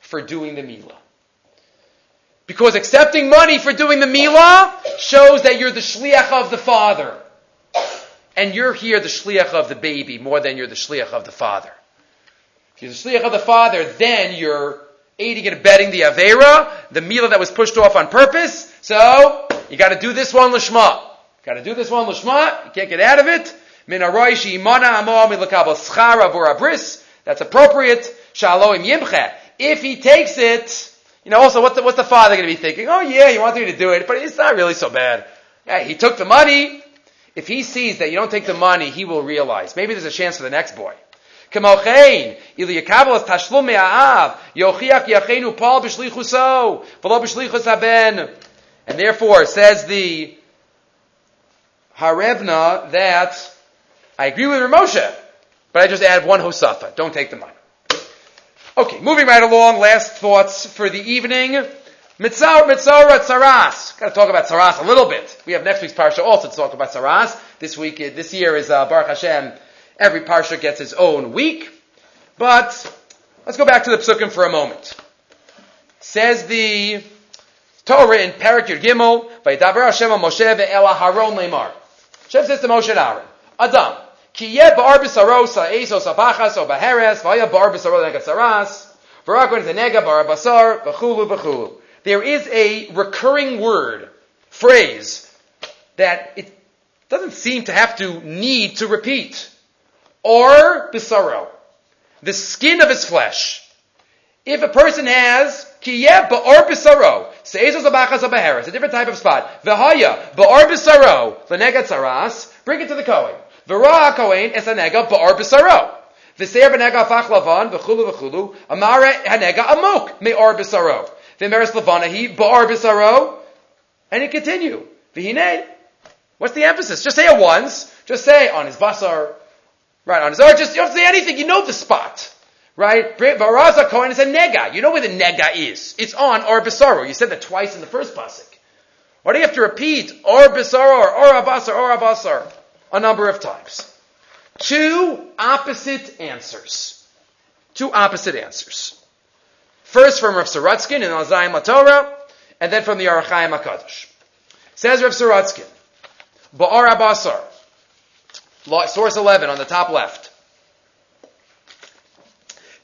for doing the Mila. Because accepting money for doing the Mila shows that you're the Shliach of the Father. And you're here the Shliach of the baby more than you're the Shliach of the Father. If you're the Shliach of the Father, then you're aiding and abetting the Aveira, the Mila that was pushed off on purpose. So, you gotta do this one Lishma. Gotta do this one Lishma. You can't get out of it. Min haRoi she'imana amo milakabel schar avur habris. That's appropriate. Shaloim yimcha. If he takes it, you know, also, what's the, what's the father gonna be thinking? Oh yeah, you want me to do it, but it's not really so bad. Yeah, he took the money. If he sees that you don't take the money, he will realize. Maybe there's a chance for the next boy. And therefore, says the Harevna that I agree with Rav Moshe, but I just add one hosafa. Don't take the money. Okay, moving right along. Last thoughts for the evening. Mitzora Mitzora Tsaras. Got to talk about Tsaras a little bit. We have next week's parsha also to talk about Tsaras. This week, this year is uh, Baruch Hashem. Every parsha gets its own week. But let's go back to the Psukim for a moment. Says the Torah in Parak Yud Gimel, Vayedaber Hashem el Moshe el Aharon Leimor. Hashem says to Moshe and Aaron, Adam, ki yeh ba'ar b'saro sa'eso sa'bachas o ba'heres, v'ayah ba'ar b'saro nega saras, v'rakon t'nega ba'ar b'sar, v'chulu v'chulu. There is a recurring word, phrase, that it doesn't seem to have to need to repeat. Or bisaro, the skin of his flesh. If a person has kiyeh ba'or bisaro, seizos abachas abaheres, a different type of spot. V'haya ba'or bisaro, lenega tsaras, bring it to the kohen. V'ra kohen es hanega ba'or bisaro. V'seir v'nega afach lavan v'chulu v'chulu amare hanega amok me'or bisaro. V'meres lavanahi ba'or bisaro, and it continue. V'hinei. What's the emphasis? Just say it once. Just say on his basar. Right, on his or just you don't say anything, you know the spot. Right? Varaza Kohen is a nega. You know where the nega is. It's on or basaro. You said that twice in the first pasuk. Why do you have to repeat or basaro or or abasar or abasar a number of times? Two opposite answers. Two opposite answers. First from Rav Saratskin in Al-Zayim LaTorah, and then from the Archaim HaKadosh. Says Rav Saratskin, Ba'ar Abasar. Source eleven on the top left.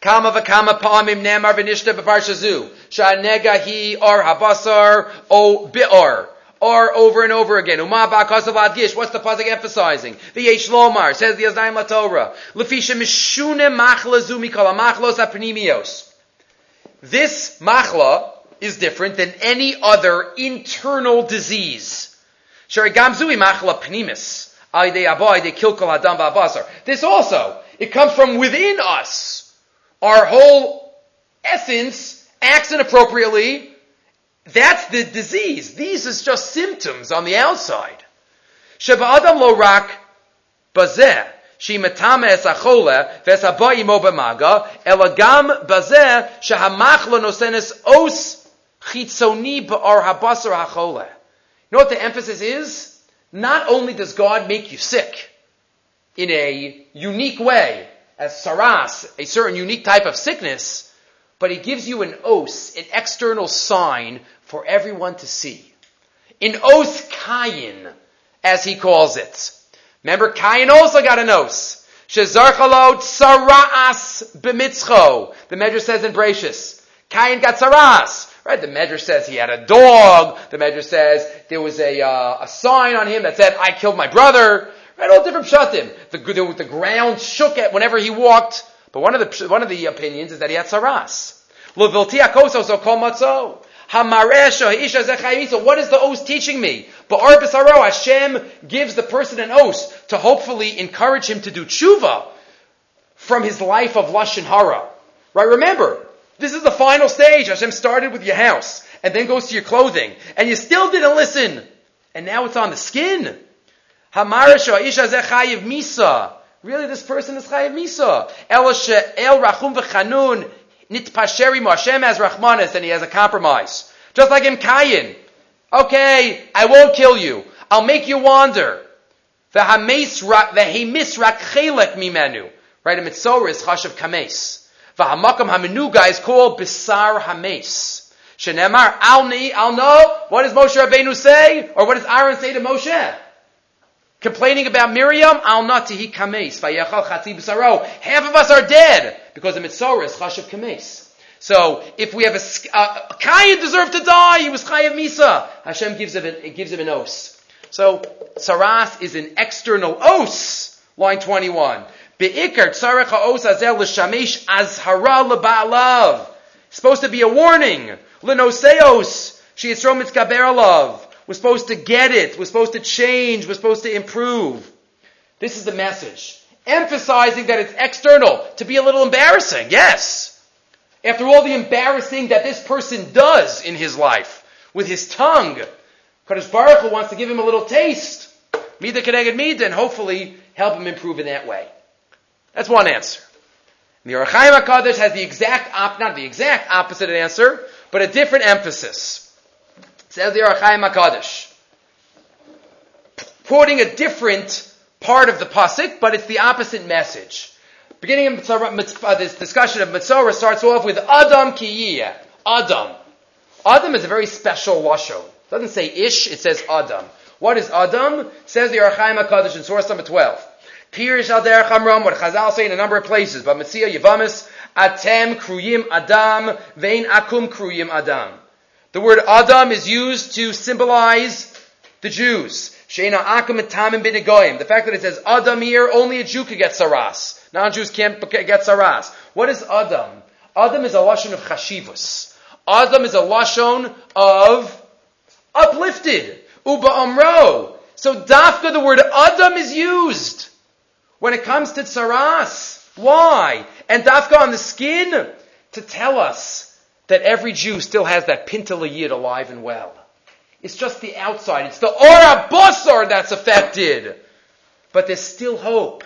Kama v'kama pa'amim namar v'nishta b'parshazu sha'nega hi or habasar o bi'or or over and over again. Uma ba'kasav adgish. What's the pasuk emphasizing? The Yesh Lomar says the Azayim LaTorah lefisha mishune machlazu mikol hamachlos hapnimios. This machla is different than any other internal disease. Sharigamzui machla pnimis. This also, it comes from within us. Our whole essence acts inappropriately. That's the disease. These is just symptoms on the outside. You know what the emphasis is? Not only does God make you sick in a unique way, as saras, a certain unique type of sickness, but He gives you an os, an external sign for everyone to see. An os kayin, as He calls it. Remember, Kayin also got an os. Shezarchalo tsara'as b'mitzcho. The Medrash says in Breishis, Kain got tsaras. Right? The Medrash says he had a dog. The Medrash says there was a uh, a sign on him that said, I killed my brother. Right? All different pshatim. The, the, the ground shook at whenever he walked. But one of the one of the opinions is that he had tsaras. L'vilti akoso so kol matzo. So what is the oath teaching me? Ba'ar b'saro, Hashem gives the person an oath to hopefully encourage him to do tshuva from his life of lashon hara. Right? Remember, this is the final stage. Hashem started with your house and then goes to your clothing, and you still didn't listen, and now it's on the skin. Really, this person is chayiv misa. Elisha el rachum v'chanun. Nitpasheri Hashem has Rachmanis, and he has a compromise. Just like in Cain. Okay, I won't kill you. I'll make you wander. The hamis rak chelek mimenu. Right, a mitzora is chash of kames. The hamakam hamenuga is called bisar hames. Shenemar alni alno. What does Moshe Rabbeinu say, or what does Aaron say to Moshe? Complaining about Miriam, al natihi kames, vayachal chatzi b'saro. Half of us are dead because the mitzora is chash of kames. So if we have a uh, Cain deserved to die, he was chayav misa. Hashem gives him an, gives him an os. So tsaras is an external os. Line twenty-one. Beikar tsarech haos hazel l'shamesh azhara l'ba'alav. Supposed to be a warning. L'noseos she'yisro mitzgaber alav. We're supposed to get it. We're supposed to change. We're supposed to improve. This is the message. Emphasizing that it's external. To be a little embarrassing. Yes. After all the embarrassing that this person does in his life. With his tongue. Kadosh Baruch Hu wants to give him a little taste. Mida keneged mida. And hopefully help him improve in that way. That's one answer. And the Archaim HaKadosh has the exact, op- not the exact opposite answer. But a different emphasis. Says the Archaim HaKadosh, quoting a different part of the pasuk, but it's the opposite message. Beginning of uh, this discussion of Mitzora starts off with Adam Kiyiyah. Adam. Adam is a very special lashon. It doesn't say Ish, it says Adam. What is Adam? Says the Archaim HaKadosh in source number twelve. Pirish al derech hamram, what Chazal say in a number of places, but Metzia Yevamis, Atem Kruyim Adam, Vein Akum Kruyim Adam. The word Adam is used to symbolize the Jews. The fact that it says Adam here, only a Jew could get saras. Non-Jews can't get saras. What is Adam? Adam is a lashon of Hashivus. Adam is a lashon of uplifted. Uba amro. So dafka, the word Adam is used when it comes to saras. Why? And dafka on the skin to tell us that every Jew still has that pintala yid alive and well. It's just the outside. It's the ora basar that's affected. But there's still hope.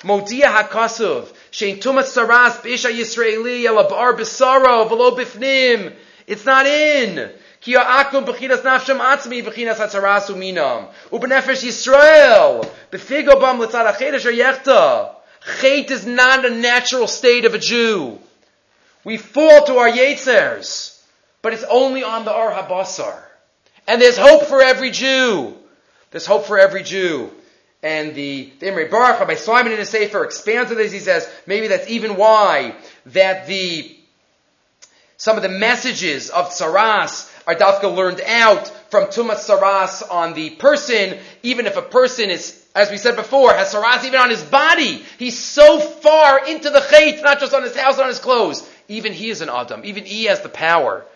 Modia hakasuv. Shein tumas saras b'isha yisraeli ala bar b'saro v'lo b'fnim. It's not in. Ki ha'akum b'chinas nafsham atzmi b'chinas ha'tsaras u'minam. U'b'nefesh Yisrael. B'figo bam l'tzad ha'chet asher yechta. Chet is not a natural state of a Jew. We fall to our yetzers, but it's only on the Ar HaBasar. And there's hope for every Jew. There's hope for every Jew. And the, the Imre Baruch, Rabbi Simon in his Sefer, expands on this. He says, maybe that's even why that the some of the messages of Tsaras are dafka learned out from Tumas Tsaras on the person, even if a person is, as we said before, has Tsaras even on his body. He's so far into the Chait, not just on his house and on his clothes. Even he is an Adam. Even he has the power.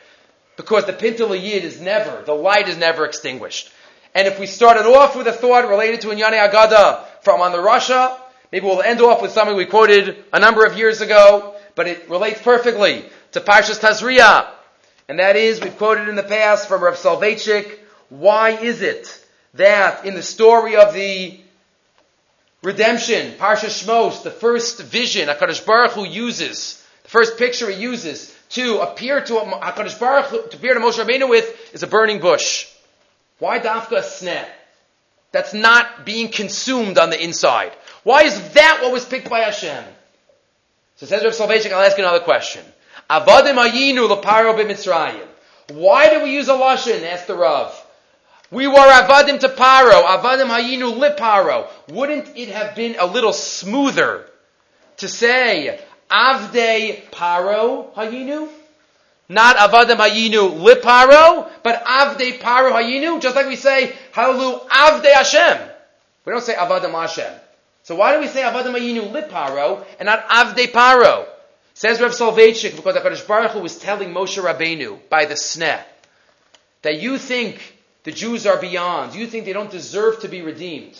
Because the Pintel Yid is never, the light is never extinguished. And if we started off with a thought related to Inyane Agada from on the Rasha, maybe we'll end off with something we quoted a number of years ago, but it relates perfectly to Parshas Tazria. And that is, we've quoted in the past from Rav Soloveitchik, why is it that in the story of the redemption, Parshas Shmos, the first vision HaKadosh Baruch Hu uses, the first picture he uses to appear to HaKadosh Baruch Hu, to appear to Moshe Rabbeinu with, is a burning bush. Why dafka a sneh? That's not being consumed on the inside. Why is that what was picked by Hashem? So says Rav Soloveitchik, I'll ask you another question. Avadim hayinu l'paro b'Mitzrayim. Why do we use a lashon? Asked the Rav. We were avadim to paro, avadim hayinu l'paro. Wouldn't it have been a little smoother to say Avdei Paro Hayinu, not Avadim Hayinu Liparo, but Avdei Paro Hayinu, just like we say Hallelu Avdei Hashem. We don't say Avadim Hashem. So why do we say Avadim Hayinu Liparo and not Avdei Paro? Says Rav Soloveitchik, because HaKadosh Baruch Hu was telling Moshe Rabbeinu by the Sneh, that you think the Jews are beyond. You think they don't deserve to be redeemed.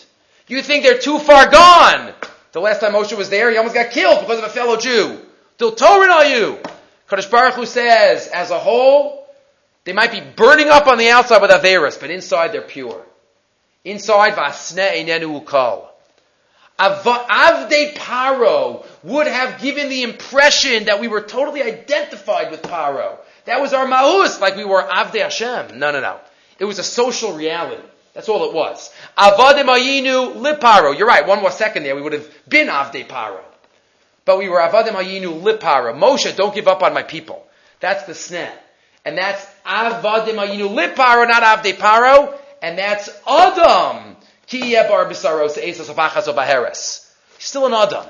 You think they're too far gone. The last time Moshe was there, he almost got killed because of a fellow Jew. Dil Torin are you? Kadosh Baruch Hu says, as a whole, they might be burning up on the outside with Averis, but inside they're pure. Inside, Vasne Einenu Ukal. Avdei Paro would have given the impression that we were totally identified with Paro. That was our Ma'us, like we were Avdei Hashem. No, no, no. It was a social reality. That's all it was. Avadim Hayinu Liparo. You're right, one more second there, we would have been Avdei Paro. But we were Avadim Hayinu Liparo. Moshe, don't give up on my people. That's the snap. And that's Avadim Hayinu Liparo, not Avdei Paro. And that's Adam. Still an Adam.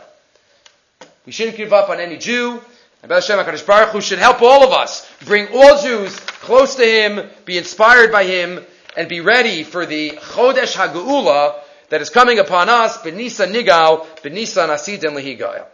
We shouldn't give up on any Jew. And Baruch Hashem, HaKadosh Baruch Hu should help all of us. Bring all Jews close to Him, be inspired by Him, and be ready for the Chodesh HaGeula that is coming upon us, B'Nisan Nigal, B'Nisan Asidin Lehigayel.